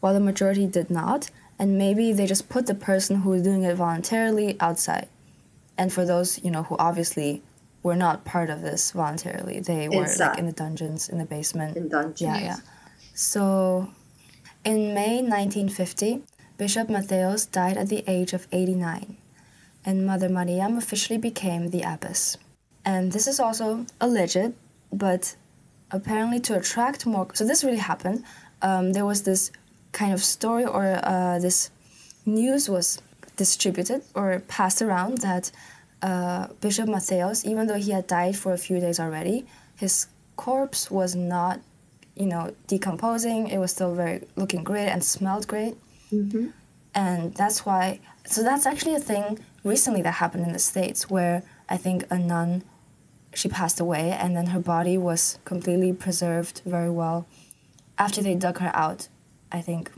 while the majority did not. And maybe they just put the person who was doing it voluntarily outside. And for those, you know, who obviously were not part of this voluntarily, they were, Inside. like, in the dungeons, in the basement. In dungeons. Yeah, yeah. So... In May nineteen fifty, Bishop Matthaios died at the age of eighty-nine, and Mother Mariam officially became the abbess. And this is also alleged, but apparently to attract more... So this really happened. Um, there was this kind of story, or uh, this news was distributed or passed around that uh, Bishop Matthaios, even though he had died for a few days already, his corpse was not... you know, decomposing. It was still very looking great and smelled great. Mm-hmm. And that's why, so that's actually a thing recently that happened in the States where I think a nun, she passed away and then her body was completely preserved very well. After they dug her out, I think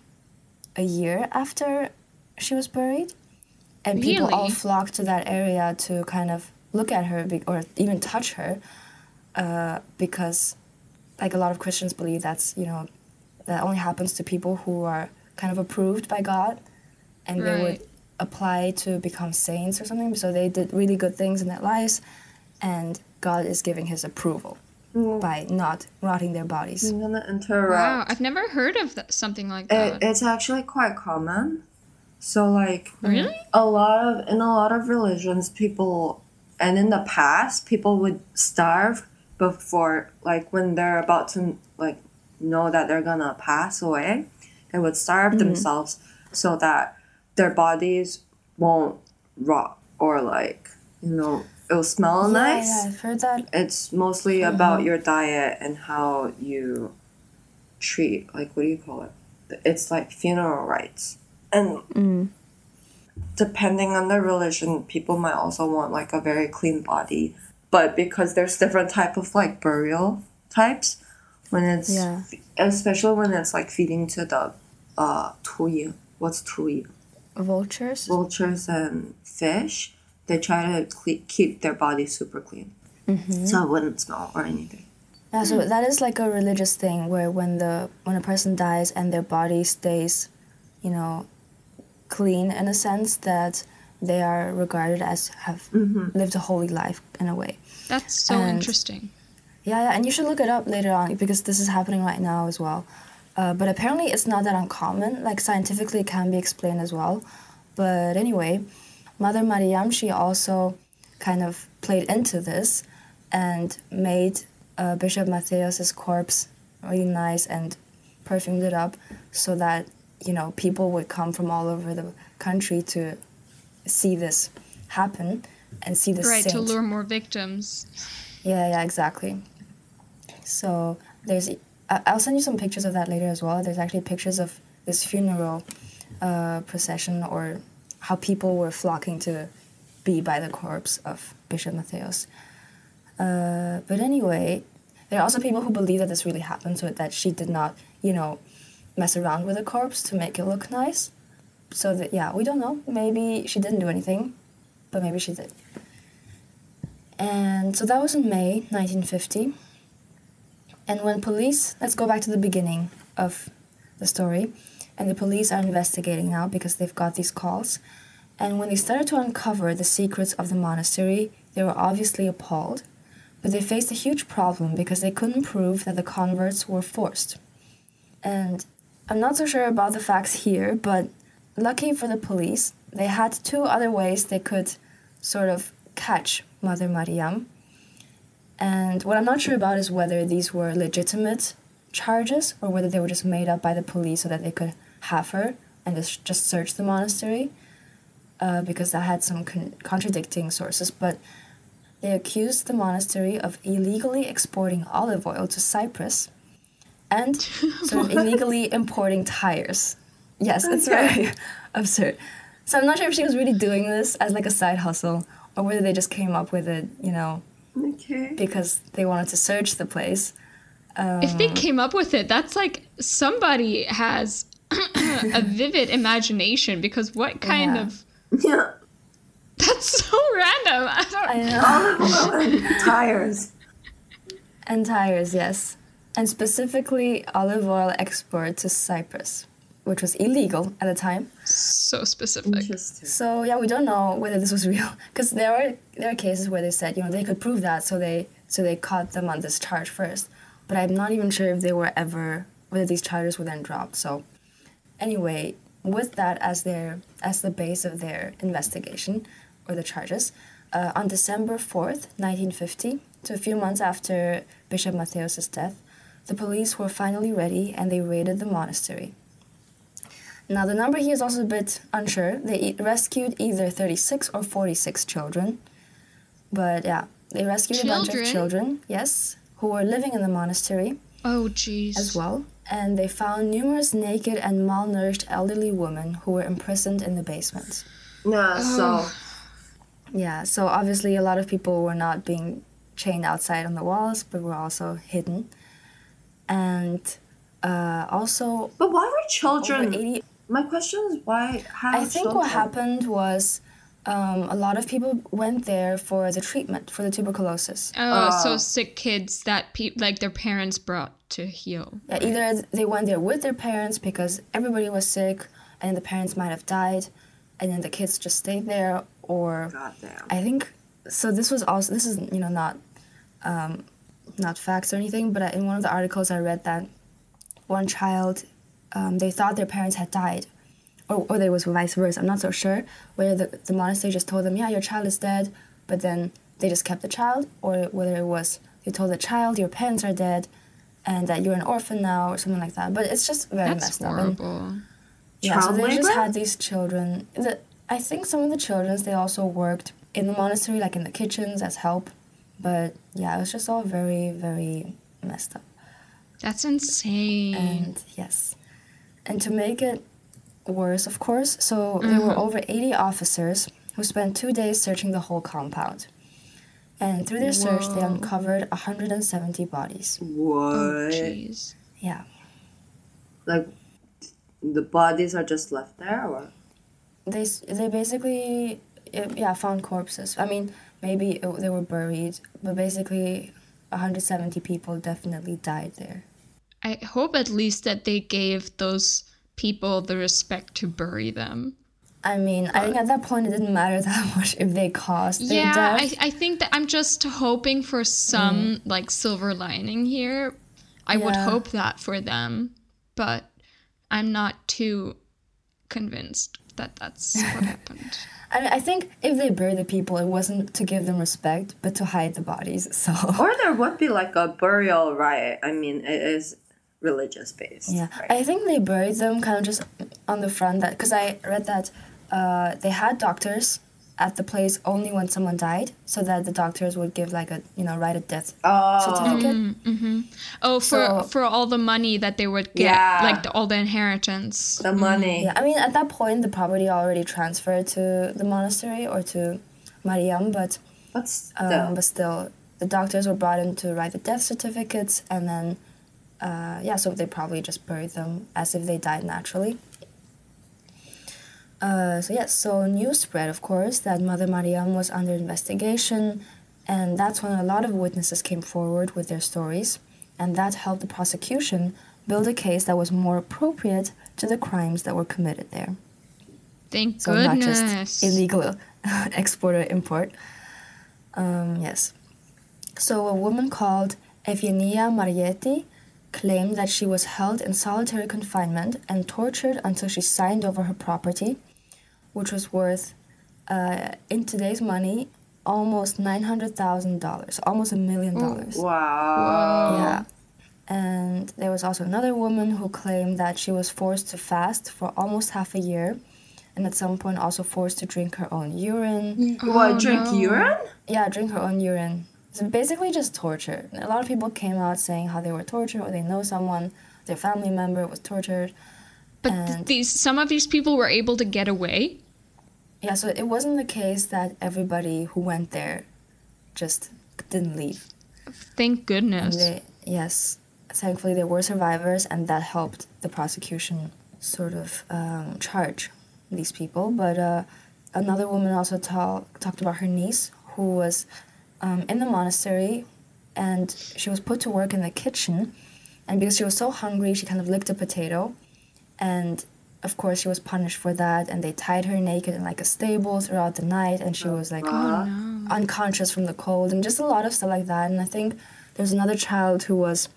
a year after she was buried. And people really? all flocked to that area to kind of look at her be- or even touch her uh, because like a lot of Christians believe that's, you know, that only happens to people who are kind of approved by God. And right. they would apply to become saints or something. So they did really good things in their lives. And God is giving his approval mm. by not rotting their bodies. I'm going to interrupt. Wow, I've never heard of th- something like that. It, it's actually quite common. So, like, really? a lot of, in a lot of religions, people, and in the past, people would starve before, like, when they're about to, like, know that they're going to pass away. They would starve mm-hmm. themselves so that their bodies won't rot or, like, you know, it'll smell yeah, nice. Yeah, I've heard that. It's mostly mm-hmm. about your diet and how you treat, like, what do you call it? It's like funeral rites. And mm. depending on the religion, people might also want, like, a very clean body. But because there's different type of, like, burial types, when it's, yeah. especially when it's, like, feeding to the uh, tui. What's tui? Vultures. Vultures and fish. They try to cle- keep their body super clean. Mm-hmm. So it wouldn't smell or anything. Yeah, so mm. that is, like, a religious thing where when the when a person dies and their body stays, you know, clean in a sense that they are regarded as have mm-hmm. lived a holy life in a way. That's so and, interesting. Yeah, yeah, and you should look it up later on because this is happening right now as well. Uh, but apparently it's not that uncommon. Like, scientifically it can be explained as well. But anyway, Mother Mariam, she also kind of played into this and made uh, Bishop Matthaios' corpse really nice and perfumed it up so that, you know, people would come from all over the country to see this happen and see this right, saint. to lure more victims. Yeah, yeah, exactly. So there's... I'll send you some pictures of that later as well. There's actually pictures of this funeral uh, procession or how people were flocking to be by the corpse of Bishop Matthaios. Uh, but anyway, there are also people who believe that this really happened, so that she did not, you know, mess around with the corpse to make it look nice. So that, yeah, we don't know. Maybe she didn't do anything, but maybe she did. And so that was in May nineteen fifty. And when police, let's go back to the beginning of the story. And the police are investigating now because they've got these calls. And when they started to uncover the secrets of the monastery, they were obviously appalled. But they faced a huge problem because they couldn't prove that the converts were forced. And I'm not so sure about the facts here, but lucky for the police, they had two other ways they could sort of catch Mother Mariam. And what I'm not sure about is whether these were legitimate charges or whether they were just made up by the police so that they could have her and just, just search the monastery, uh, because I had some con- contradicting sources. But they accused the monastery of illegally exporting olive oil to Cyprus and sort of illegally importing tires. Yes, okay. It's very absurd. So I'm not sure if she was really doing this as like a side hustle or whether they just came up with it, you know, okay. because they wanted to search the place. Um, if they came up with it, that's like somebody has a vivid imagination because what kind yeah. of... Yeah. That's so random. I don't I know. Olive oil and tires. And tires, yes. And specifically olive oil export to Cyprus, which was illegal at the time. So specific. Interesting. So, yeah, we don't know whether this was real. Because there are there are cases where they said, you know, they could prove that, so they so they caught them on this charge first. But I'm not even sure if they were ever, whether these charges were then dropped. So, anyway, with that as their as the base of their investigation, or the charges, uh, on December fourth, nineteen fifty, so a few months after Bishop Matthaios' death, the police were finally ready and they raided the monastery. Now, the number here is also a bit unsure. They rescued either thirty-six or forty-six children. But, yeah, they rescued children? a bunch of children, yes, who were living in the monastery. Oh, jeez. As well. and they found numerous naked and malnourished elderly women who were imprisoned in the basement. Yeah, so... Yeah, so obviously a lot of people were not being chained outside on the walls, but were also hidden. And uh, also... But why were children... eighty My question is why... How I think children? What happened was um, a lot of people went there for the treatment, for the tuberculosis. Oh, uh, so sick kids that pe- like their parents brought to heal. Yeah, either they went there with their parents because everybody was sick and the parents might have died and then the kids just stayed there. Or Goddamn. I think so. This was also this is you know not, um, not facts or anything. But in one of the articles I read that one child, um, they thought their parents had died, or or they was vice versa. I'm not so sure whether the the monastery just told them, yeah, your child is dead, but then they just kept the child, or whether it was they told the child your parents are dead, and that you're an orphan now or something like that. But it's just very That's messed horrible. Up. And, yeah, so they labor? Just had these children. The, I think some of the children, they also worked in the monastery, like in the kitchens as help. But yeah, it was just all very, very messed up. That's insane. And yes. And to make it worse, of course, so mm-hmm. there were over eighty officers who spent two days searching the whole compound. And through their search, Whoa. They uncovered one hundred seventy bodies. What? Oh, jeez. Yeah. Like, the bodies are just left there, or...? They they basically, yeah, found corpses. I mean, maybe it, they were buried, but basically one hundred seventy people definitely died there. I hope at least that they gave those people the respect to bury them. I mean, but, I think at that point it didn't matter that much if they caused yeah, their death. Yeah, I, I think that I'm just hoping for some, mm. like, silver lining here. I yeah. would hope that for them, but I'm not too convinced that that's what happened. I, I think if they buried the people, it wasn't to give them respect, but to hide the bodies, so... Or there would be, like, a burial riot. I mean, it is religious-based. Yeah, right? I think they buried them kind of just on the front, that because I read that uh, they had doctors at the place only when someone died, so that the doctors would give, like, a, you know, right of death oh. certificate. Mm-hmm. Oh, for so, for all the money that they would get, yeah. like, the, all the inheritance. The money. Mm. Yeah, I mean, at that point, the property already transferred to the monastery or to Mariam, but, but, still. Um, but still, the doctors were brought in to write the death certificates, and then, uh, yeah, so they probably just buried them as if they died naturally. Uh, so, yes, yeah, so news spread, of course, that Mother Mariam was under investigation, and that's when a lot of witnesses came forward with their stories, and that helped the prosecution build a case that was more appropriate to the crimes that were committed there. Thank so goodness. So not just illegal export or import. Um, yes. So a woman called Evgenia Marietti claimed that she was held in solitary confinement and tortured until she signed over her property, which was worth, uh, in today's money, almost nine hundred thousand dollars, almost a million dollars. Wow. Yeah. And there was also another woman who claimed that she was forced to fast for almost half a year, and at some point also forced to drink her own urine. Oh, what, drink no. urine? Yeah, drink her own urine. So basically just torture. A lot of people came out saying how they were tortured, or they know someone, their family member was tortured. But these some of these people were able to get away? Yeah, so it wasn't the case that everybody who went there just didn't leave. Thank goodness. They, yes, thankfully there were survivors, and that helped the prosecution sort of um, charge these people. But uh, another woman also ta- talked about her niece, who was um, in the monastery, and she was put to work in the kitchen. And because she was so hungry, she kind of licked a potato. And of course, she was punished for that, and they tied her naked in like a stable throughout the night, and she was like oh, no. unconscious from the cold, and just a lot of stuff like that. And I think there's another child who was,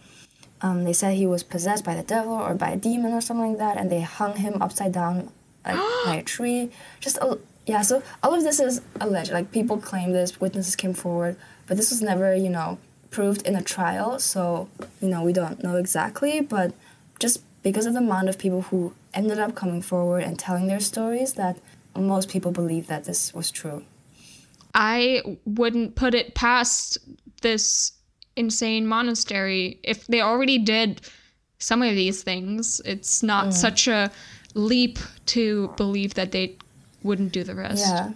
um, they said he was possessed by the devil or by a demon or something like that, and they hung him upside down like, by a tree. Just a, yeah, so all of this is alleged. Like people claim this, witnesses came forward, but this was never, you know, proved in a trial. So you know, we don't know exactly, but just because of the amount of people who ended up coming forward and telling their stories, that most people believe that this was true. I wouldn't put it past this insane monastery if they already did some of these things. It's not mm. such a leap to believe that they wouldn't do the rest. Yeah.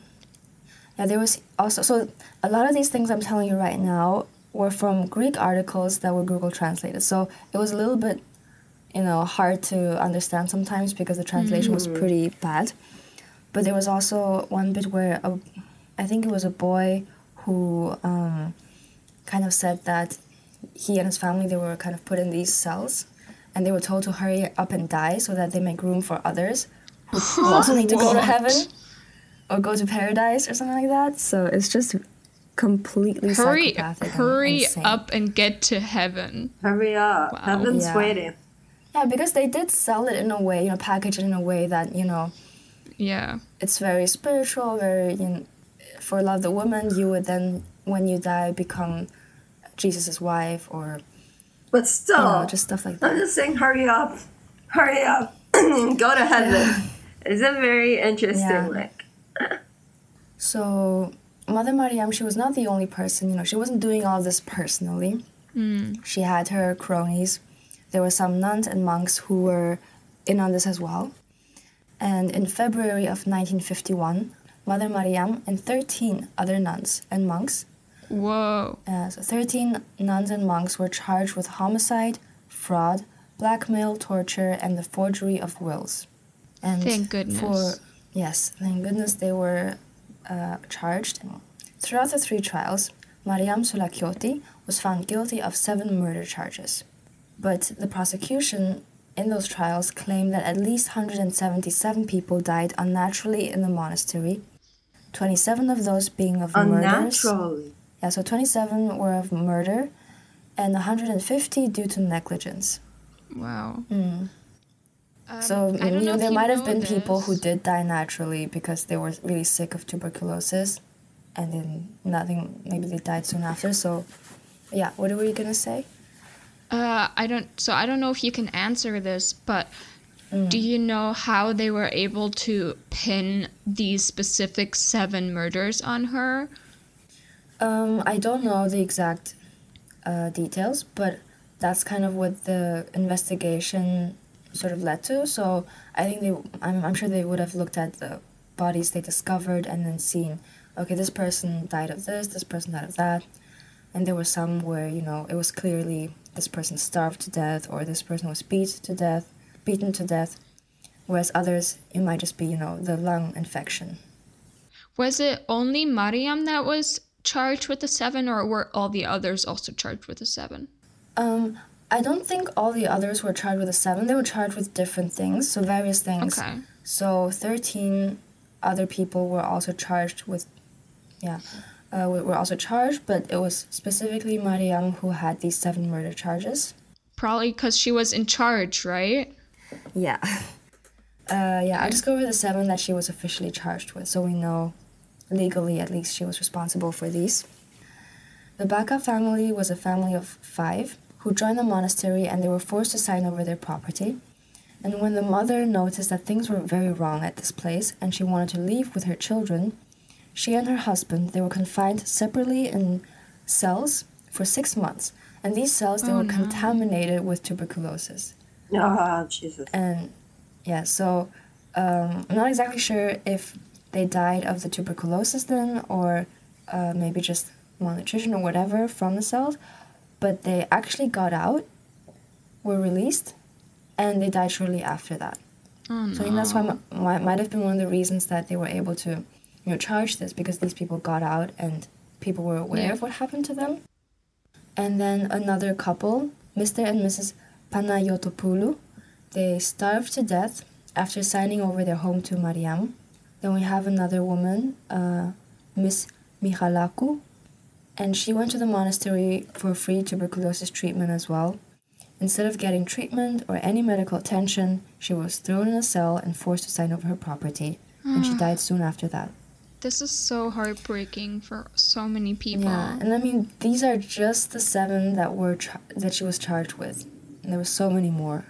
Yeah, there was also, so a lot of these things I'm telling you right now were from Greek articles that were Google translated. So it was a little bit, you know, hard to understand sometimes because the translation mm. was pretty bad. But there was also one bit where a, I think it was a boy who um, kind of said that he and his family, they were kind of put in these cells and they were told to hurry up and die so that they make room for others who also need to go to heaven or go to paradise or something like that. So it's just completely hurry, psychopathic. Hurry and up and get to heaven. Hurry up. Wow. Heaven's yeah. waiting. Yeah, because they did sell it in a way, you know, package it in a way that, you know, yeah, it's very spiritual, very, you know, for love of the woman, you would then, when you die, become Jesus's wife or... But still, you know, just stuff like that. I'm just saying, hurry up, hurry up, go to heaven. Yeah. It's a very interesting, yeah. like... So, Mother Mariam, she was not the only person, you know, she wasn't doing all this personally. Mm. She had her cronies. There were some nuns and monks who were in on this as well. And in February of nineteen fifty-one, Mother Mariam and thirteen other nuns and monks. Whoa. Uh, so thirteen nuns and monks were charged with homicide, fraud, blackmail, torture, and the forgery of wills. And thank goodness. For, yes, thank goodness they were uh, charged. Throughout the three trials, Mariam Soulakiotis was found guilty of seven murder charges. But the prosecution in those trials claimed that at least one hundred seventy-seven people died unnaturally in the monastery, twenty-seven of those being of murders. Unnaturally? Yeah, so twenty-seven were of murder, and one hundred fifty due to negligence. Wow. Mm. Um, so, you know, know there might have been this. people who did die naturally because they were really sick of tuberculosis, and then nothing, maybe they died soon after, so, yeah, what were you going to say? Uh, I don't, so I don't know if you can answer this, but mm. do you know how they were able to pin these specific seven murders on her? Um, I don't know the exact uh, details, but that's kind of what the investigation sort of led to. So I think they, I'm, I'm sure they would have looked at the bodies they discovered and then seen, okay, this person died of this, this person died of that. And there were some where, you know, it was clearly this person starved to death or this person was beat to death, beaten to death, whereas others, it might just be, you know, the lung infection. Was it only Mariam that was charged with the seven, or were all the others also charged with the seven? Um, I don't think all the others were charged with the seven. They were charged with different things, so various things. Okay. So thirteen other people were also charged with, yeah... Uh, we were also charged, but it was specifically Mariam who had these seven murder charges. Probably because she was in charge, right? Yeah. Uh, yeah, I'll just go over the seven that she was officially charged with, so we know legally, at least, she was responsible for these. The Baka family was a family of five who joined the monastery, and they were forced to sign over their property. And when the mother noticed that things were very wrong at this place and she wanted to leave with her children, she and her husband, they were confined separately in cells for six months. And these cells, they oh, were no. contaminated with tuberculosis. Oh, Jesus. And, yeah, so um, I'm not exactly sure if they died of the tuberculosis then or uh, maybe just malnutrition or whatever from the cells. But they actually got out, were released, and they died shortly after that. Oh, no. So I think that's why might, might have been one of the reasons that they were able to... you know, charge this, because these people got out and people were aware yeah. of what happened to them. And then another couple, Mister and Missus Panayotopoulou, they starved to death after signing over their home to Mariam. Then we have another woman, uh, Miss Mihalaku, and she went to the monastery for free tuberculosis treatment as well. Instead of getting treatment or any medical attention, she was thrown in a cell and forced to sign over her property, and she died soon after that. This is so heartbreaking for so many people. Yeah, and I mean, these are just the seven that were tra- that she was charged with. And there were so many more.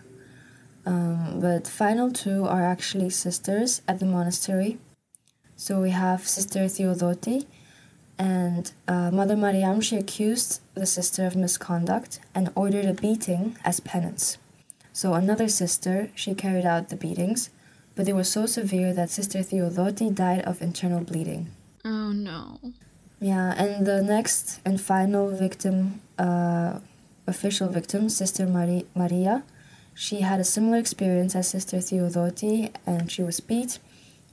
Um, but final two are actually sisters at the monastery. So we have Sister Theodoti, and uh, Mother Mariam, she accused the sister of misconduct and ordered a beating as penance. So another sister, she carried out the beatings, but they were so severe that Sister Theodoti died of internal bleeding. Oh no. Yeah, and the next and final victim, uh, official victim, Sister Mari- Maria, she had a similar experience as Sister Theodoti, and she was beat,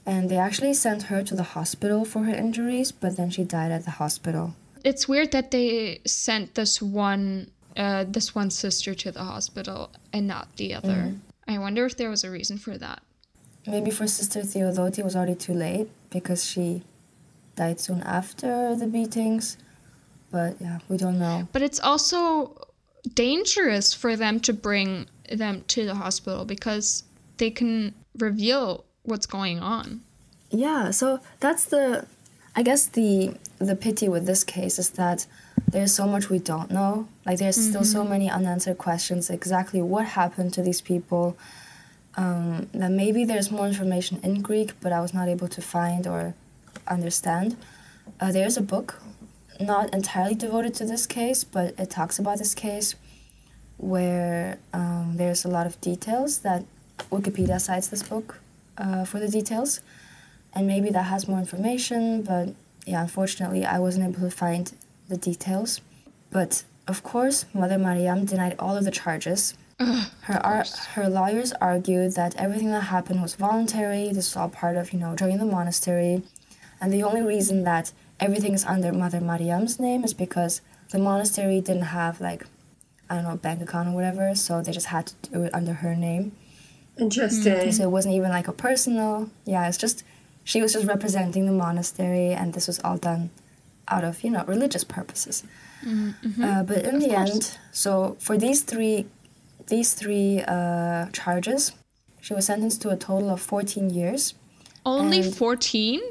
and they actually sent her to the hospital for her injuries, but then she died at the hospital. It's weird that they sent this one uh, this one sister to the hospital and not the other. Mm-hmm. I wonder if there was a reason for that. Maybe for Sister Theodoti it was already too late because she died soon after the beatings. But yeah, we don't know. But it's also dangerous for them to bring them to the hospital because they can reveal what's going on. Yeah, so that's the... I guess the the pity with this case is that there's so much we don't know. Like, there's mm-hmm. still so many unanswered questions, exactly what happened to these people, um, that maybe there's more information in Greek, but I was not able to find or understand. Uh, there's a book, not entirely devoted to this case, but it talks about this case, where um, there's a lot of details that Wikipedia cites this book uh, for the details. And maybe that has more information, but yeah, unfortunately, I wasn't able to find the details. But of course, Mother Mariam denied all of the charges. Ugh, her ar- her lawyers argued that everything that happened was voluntary. This was all part of, you know, joining the monastery. And the only reason that everything is under Mother Mariam's name is because the monastery didn't have, like, I don't know, a bank account or whatever, so they just had to do it under her name. Interesting. Mm-hmm. So it wasn't even like a personal, yeah, it's just... She was just representing the monastery, and this was all done out of, you know, religious purposes. Mm-hmm. Uh, but in of the course. end, so for these three, these three uh, charges, she was sentenced to a total of fourteen years. Only fourteen?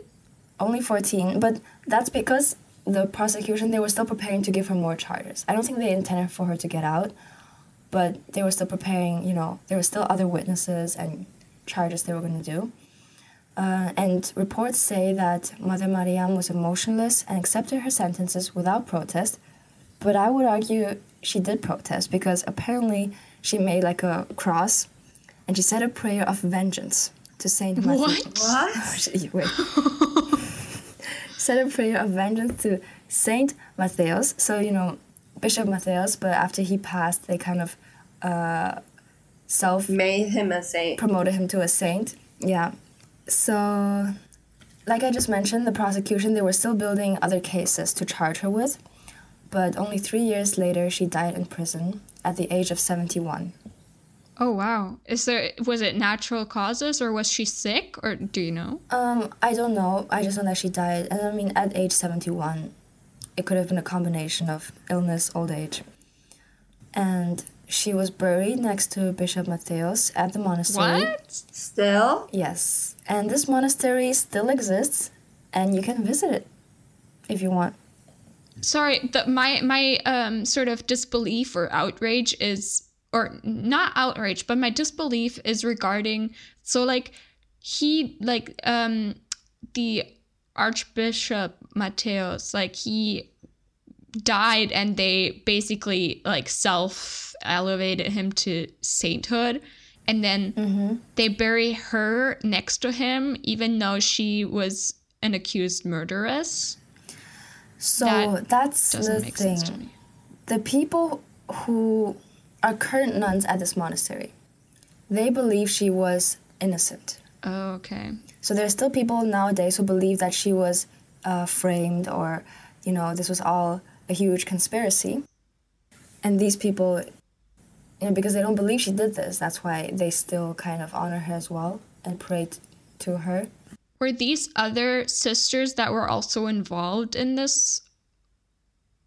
Only fourteen, but that's because the prosecution, they were still preparing to give her more charges. I don't think they intended for her to get out, but they were still preparing, you know, there were still other witnesses and charges they were going to do. Uh, and reports say that Mother Mariam was emotionless and accepted her sentences without protest. But I would argue she did protest because apparently she made like a cross and she said a prayer of vengeance to Saint Matthew. What? What? Wait. Said a prayer of vengeance to Saint Matthaios. So, you know, Bishop Matthaios, but after he passed, they kind of uh, self... Made him a saint. Promoted him to a saint. Yeah. So, like I just mentioned, the prosecution, they were still building other cases to charge her with, but only three years later, she died in prison at the age of seventy-one. Oh, wow. Is there, was it natural causes, or was she sick, or do you know? Um, I don't know. I just know that she died, and I mean, at age seventy-one, it could have been a combination of illness, old age. And she was buried next to Bishop Matthaios at the monastery. What? Still? Yes. And this monastery still exists, and you can visit it if you want. Sorry, the, my my um sort of disbelief or outrage is, or not outrage, but my disbelief is regarding, so like he, like um the Archbishop Matthaios, like he died and they basically like self elevated him to sainthood, and then mm-hmm. they bury her next to him even though she was an accused murderess. So that that's the thing. The people who are current nuns at this monastery, they believe she was innocent. Oh, okay. So there's still people nowadays who believe that she was uh, framed, or you know, this was all a huge conspiracy. And these people, you know, because they don't believe she did this, that's why they still kind of honor her as well and pray t- to her. Were these other sisters that were also involved in this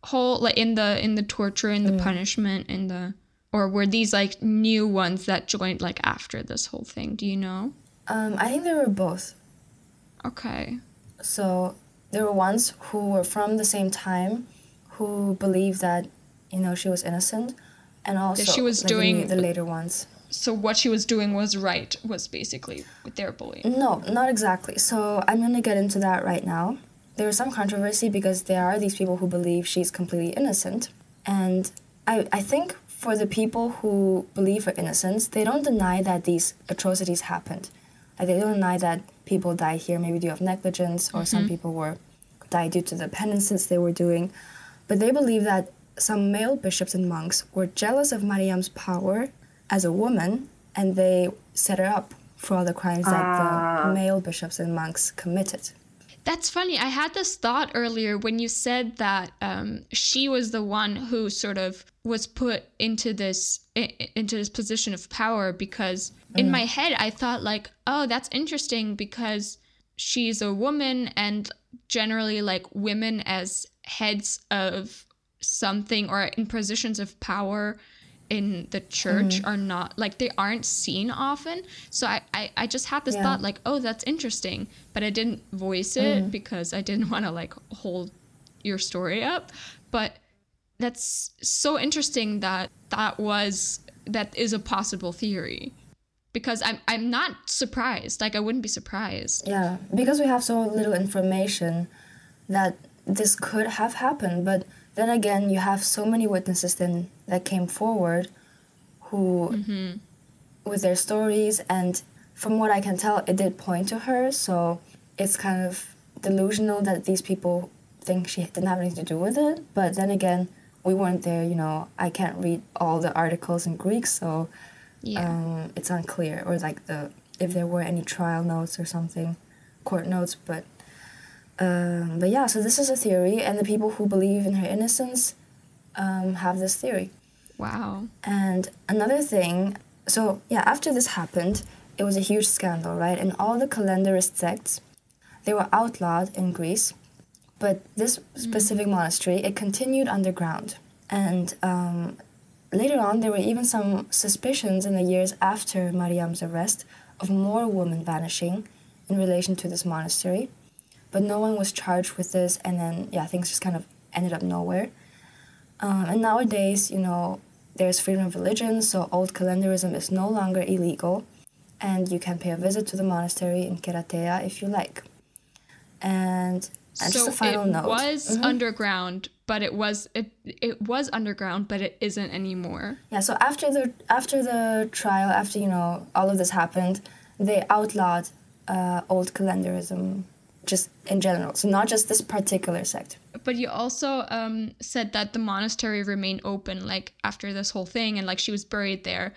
whole, like in the in the torture and the mm. punishment and the, or were these like new ones that joined like after this whole thing? Do you know? Um, I think there were both. Okay. So there were ones who were from the same time, who believed that, you know, she was innocent, and also that she was like, doing the, the later ones. So what she was doing was right, was basically with their belief. No, not exactly. So I'm going to get into that right now. There is some controversy because there are these people who believe she's completely innocent. And I, I think for the people who believe her innocence, they don't deny that these atrocities happened. Like, they don't deny that people died here, maybe due to negligence, or mm-hmm. some people were died due to the penances they were doing. But they believe that some male bishops and monks were jealous of Mariam's power as a woman, and they set her up for all the crimes uh. that the male bishops and monks committed. That's funny. I had this thought earlier when you said that um, she was the one who sort of was put into this into this position of power, because mm. in my head I thought like, oh, that's interesting because she's a woman, and generally like women as heads of something or in positions of power in the church mm-hmm. are not, like, they aren't seen often. So I, I, I just had this yeah. thought like, oh, that's interesting, but I didn't voice it mm-hmm. because I didn't want to like hold your story up. But that's so interesting that that was, that is a possible theory, because I'm, I'm not surprised. Like, I wouldn't be surprised. Yeah, because we have so little information that this could have happened, but then again, you have so many witnesses then that came forward who, mm-hmm. with their stories, and from what I can tell, it did point to her, so it's kind of delusional that these people think she didn't have anything to do with it, but then again, we weren't there, you know, I can't read all the articles in Greek, so yeah. um, it's unclear, or like the if there were any trial notes or something, court notes, but... Um, but yeah, so this is a theory, and the people who believe in her innocence um, have this theory. Wow. And another thing, so yeah, after this happened, it was a huge scandal, right? And all the calendarist sects, they were outlawed in Greece, but this specific mm-hmm. monastery, it continued underground. And um, later on, there were even some suspicions in the years after Mariam's arrest of more women vanishing in relation to this monastery. But no one was charged with this, and then, yeah, things just kind of ended up nowhere. Um, and nowadays, you know, there's freedom of religion, so old calendarism is no longer illegal, and you can pay a visit to the monastery in Keratea if you like. And, and so just a final it note. was mm-hmm. underground, but it was it it was underground, but it isn't anymore. Yeah. So after the after the trial, after you know all of this happened, they outlawed uh, old calendarism. Just in general, so not just this particular sect. But you also um, said that the monastery remained open, like, after this whole thing, and, like, she was buried there.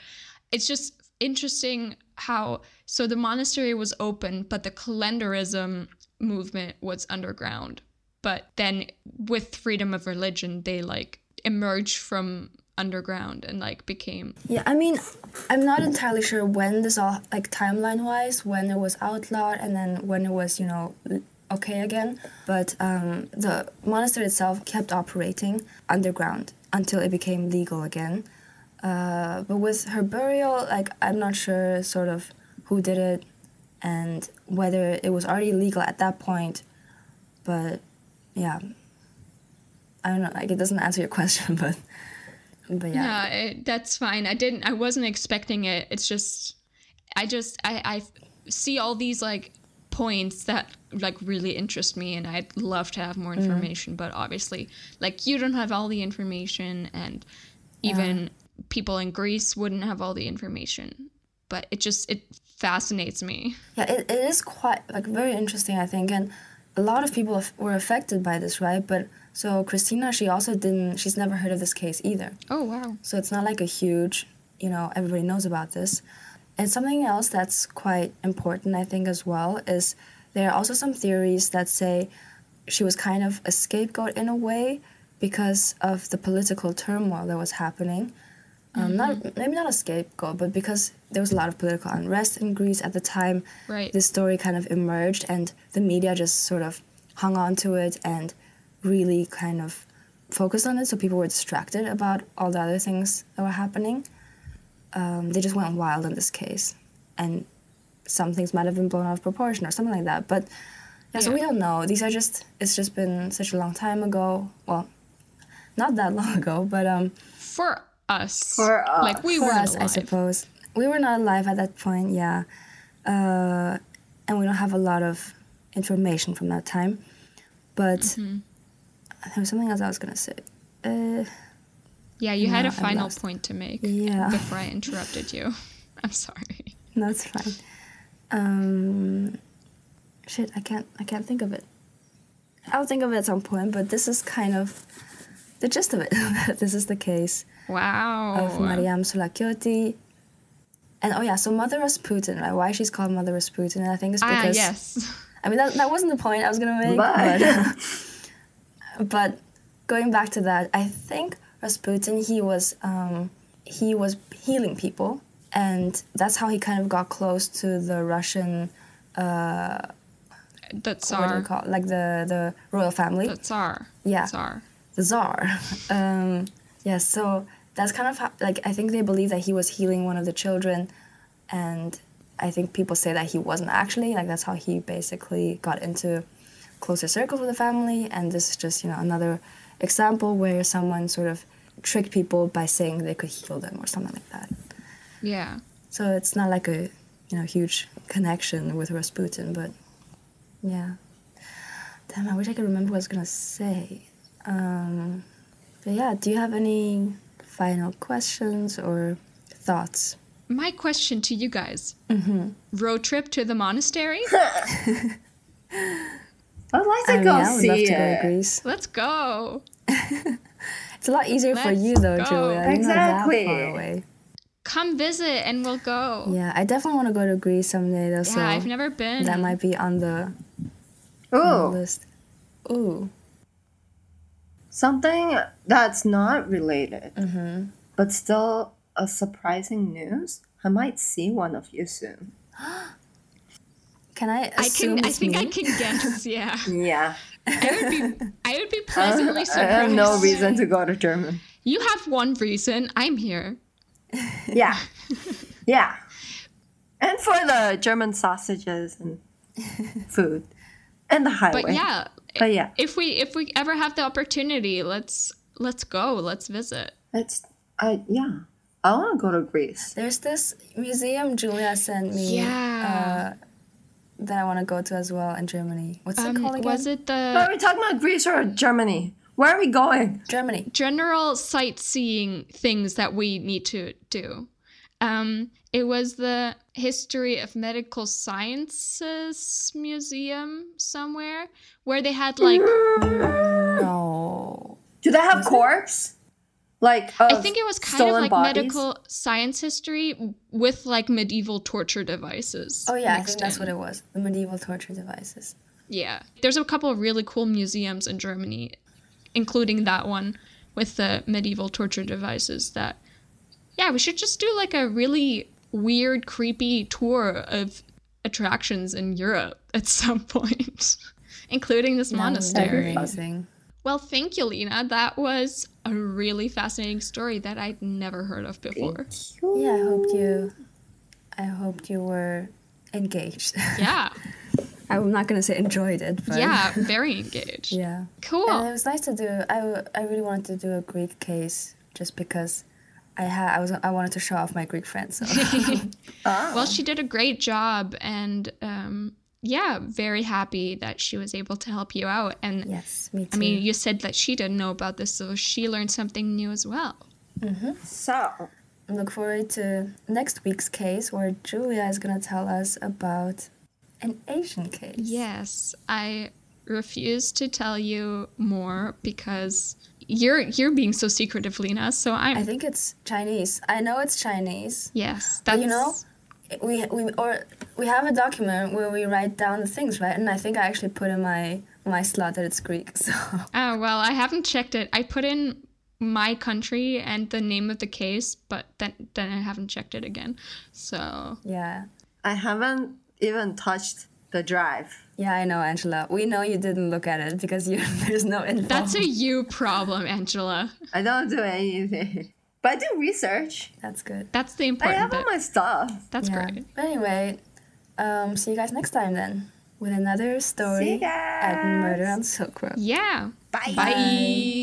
It's just interesting how, so the monastery was open, but the calendarism movement was underground. But then with freedom of religion, they, like, emerged from underground and, like, became... Yeah, I mean, I'm not entirely sure when this all, like, timeline-wise, when it was outlawed and then when it was, you know, okay again. But um, the monastery itself kept operating underground until it became legal again. Uh, but with her burial, like, I'm not sure sort of who did it and whether it was already legal at that point. But, yeah, I don't know, like, it doesn't answer your question, but... But yeah, no, it, that's fine. I didn't. I wasn't expecting it. It's just, I just, I, I see all these like points that like really interest me, and I'd love to have more information. Mm. But obviously, like you don't have all the information, and even yeah. people in Greece wouldn't have all the information. But it just it fascinates me. Yeah, it, it is quite like very interesting, I think, and a lot of people were affected by this, right? But so Christina, she also didn't, she's never heard of this case either. Oh, wow. So it's not like a huge, you know, everybody knows about this. And something else that's quite important, I think, as well, is there are also some theories that say she was kind of a scapegoat in a way because of the political turmoil that was happening. Um, mm-hmm. Not maybe not a scapegoat, but because there was a lot of political unrest in Greece at the time, right. This story kind of emerged and the media just sort of hung on to it and really kind of focused on it, so people were distracted about all the other things that were happening. Um, they just went wild on this case, and some things might have been blown out of proportion or something like that. But yeah, yeah. So we don't know. These are just, it's just been such a long time ago. Well, not that long ago, but... um, For us. For us. Like, we weren't alive. I suppose. We were not alive at that point, yeah. Uh, and we don't have a lot of information from that time. But... Mm-hmm. There was something else I was going to say. Uh, Yeah, you no, had a final point to make yeah. before I interrupted you. I'm sorry. No, it's fine. Um, shit, I can't. I can't think of it. I'll think of it at some point. But this is kind of the gist of it. This is the case. Wow. Of Mariam Soulakiotis. And oh yeah, so Mother Rasputin, right? Why she's called Mother Rasputin? And I think it's because. Ah, yes. I mean, that that wasn't the point I was gonna make. But, but, but going back to that, I think Rasputin, he was um, he was healing people, and that's how he kind of got close to the Russian. Uh, the Tsar. What do you call it? Like the the royal family. The Tsar. Yeah. Tsar. The Tsar. um, yeah. So. That's kind of how, like, I think they believe that he was healing one of the children, and I think people say that he wasn't actually. Like, that's how he basically got into closer circles with the family, and this is just, you know, another example where someone sort of tricked people by saying they could heal them or something like that. Yeah. So it's not like a, you know, huge connection with Rasputin, but yeah. Damn, I wish I could remember what I was going to say. Um, but yeah, do you have any... final questions or thoughts? My question to you guys. Mm-hmm. Road trip to the monastery? I'd like to I go mean, see I would love it. To go to Greece. Let's go. It's a lot easier Let's for you though, go. Julia. Exactly. You're not that far away. Come visit and we'll go. Yeah, I definitely want to go to Greece someday though. Yeah, so I've never been. That might be on the, on the list. Ooh. Something that's not related, mm-hmm. but still a surprising news. I might see one of you soon. Can I assume I, can, I think me? I can guess, yeah. Yeah. I would be, I would be pleasantly surprised. I have no reason to go to Germany. You have one reason. I'm here. Yeah. Yeah. And for the German sausages and food and the highway. But yeah. But yeah. If we if we ever have the opportunity, let's let's go. Let's visit. Let's I yeah. I want to go to Greece. There's this museum Julia sent me. Yeah. Uh, that I want to go to as well in Germany. What's um, it called again? Was it the? But are we talking about Greece or Germany? Where are we going? Germany. General sightseeing things that we need to do. Um, it was the History of Medical Sciences Museum somewhere where they had like. No. Do they have corpse? Like I think it was kind of like bodies? Medical science history with like medieval torture devices. Oh yeah, I think that's in. What it was. The medieval torture devices. Yeah, there's a couple of really cool museums in Germany, including that one with the medieval torture devices that. Yeah, we should just do like a really weird, creepy tour of attractions in Europe at some point, including this no, monastery. Well, thank you, Lena. That was a really fascinating story that I'd never heard of before. Yeah, I hope you, I hoped you were engaged. Yeah. I'm not going to say enjoyed it, but... Yeah, very engaged. Yeah. Cool. And it was nice to do... I, I really wanted to do a Greek case just because... I had I was I wanted to show off my Greek friends. So. Oh. Well, she did a great job, and um, yeah, very happy that she was able to help you out. And yes, me too. I mean, you said that she didn't know about this, so she learned something new as well. Mm-hmm. So, look forward to next week's case, where Julia is going to tell us about an Asian case. Yes, I refuse to tell you more because. You're you're being so secretive, Lena, so I'm... I think it's Chinese. I know it's Chinese. Yes, that's... But, you know, we we or we have a document where we write down the things, right? And I think I actually put in my, my slot that it's Greek, so... Oh, well, I haven't checked it. I put in my country and the name of the case, but then, then I haven't checked it again, so... Yeah. I haven't even touched the drive. Yeah, I know, Angela. We know you didn't look at it because you, there's no info. That's a you problem, Angela. I don't do anything. But I do research. That's good. That's the important bit. I have bit. All my stuff. That's yeah. great. But anyway, um, see you guys next time then with another story at Murder on Silk Road. Yeah. Bye. Bye. Bye.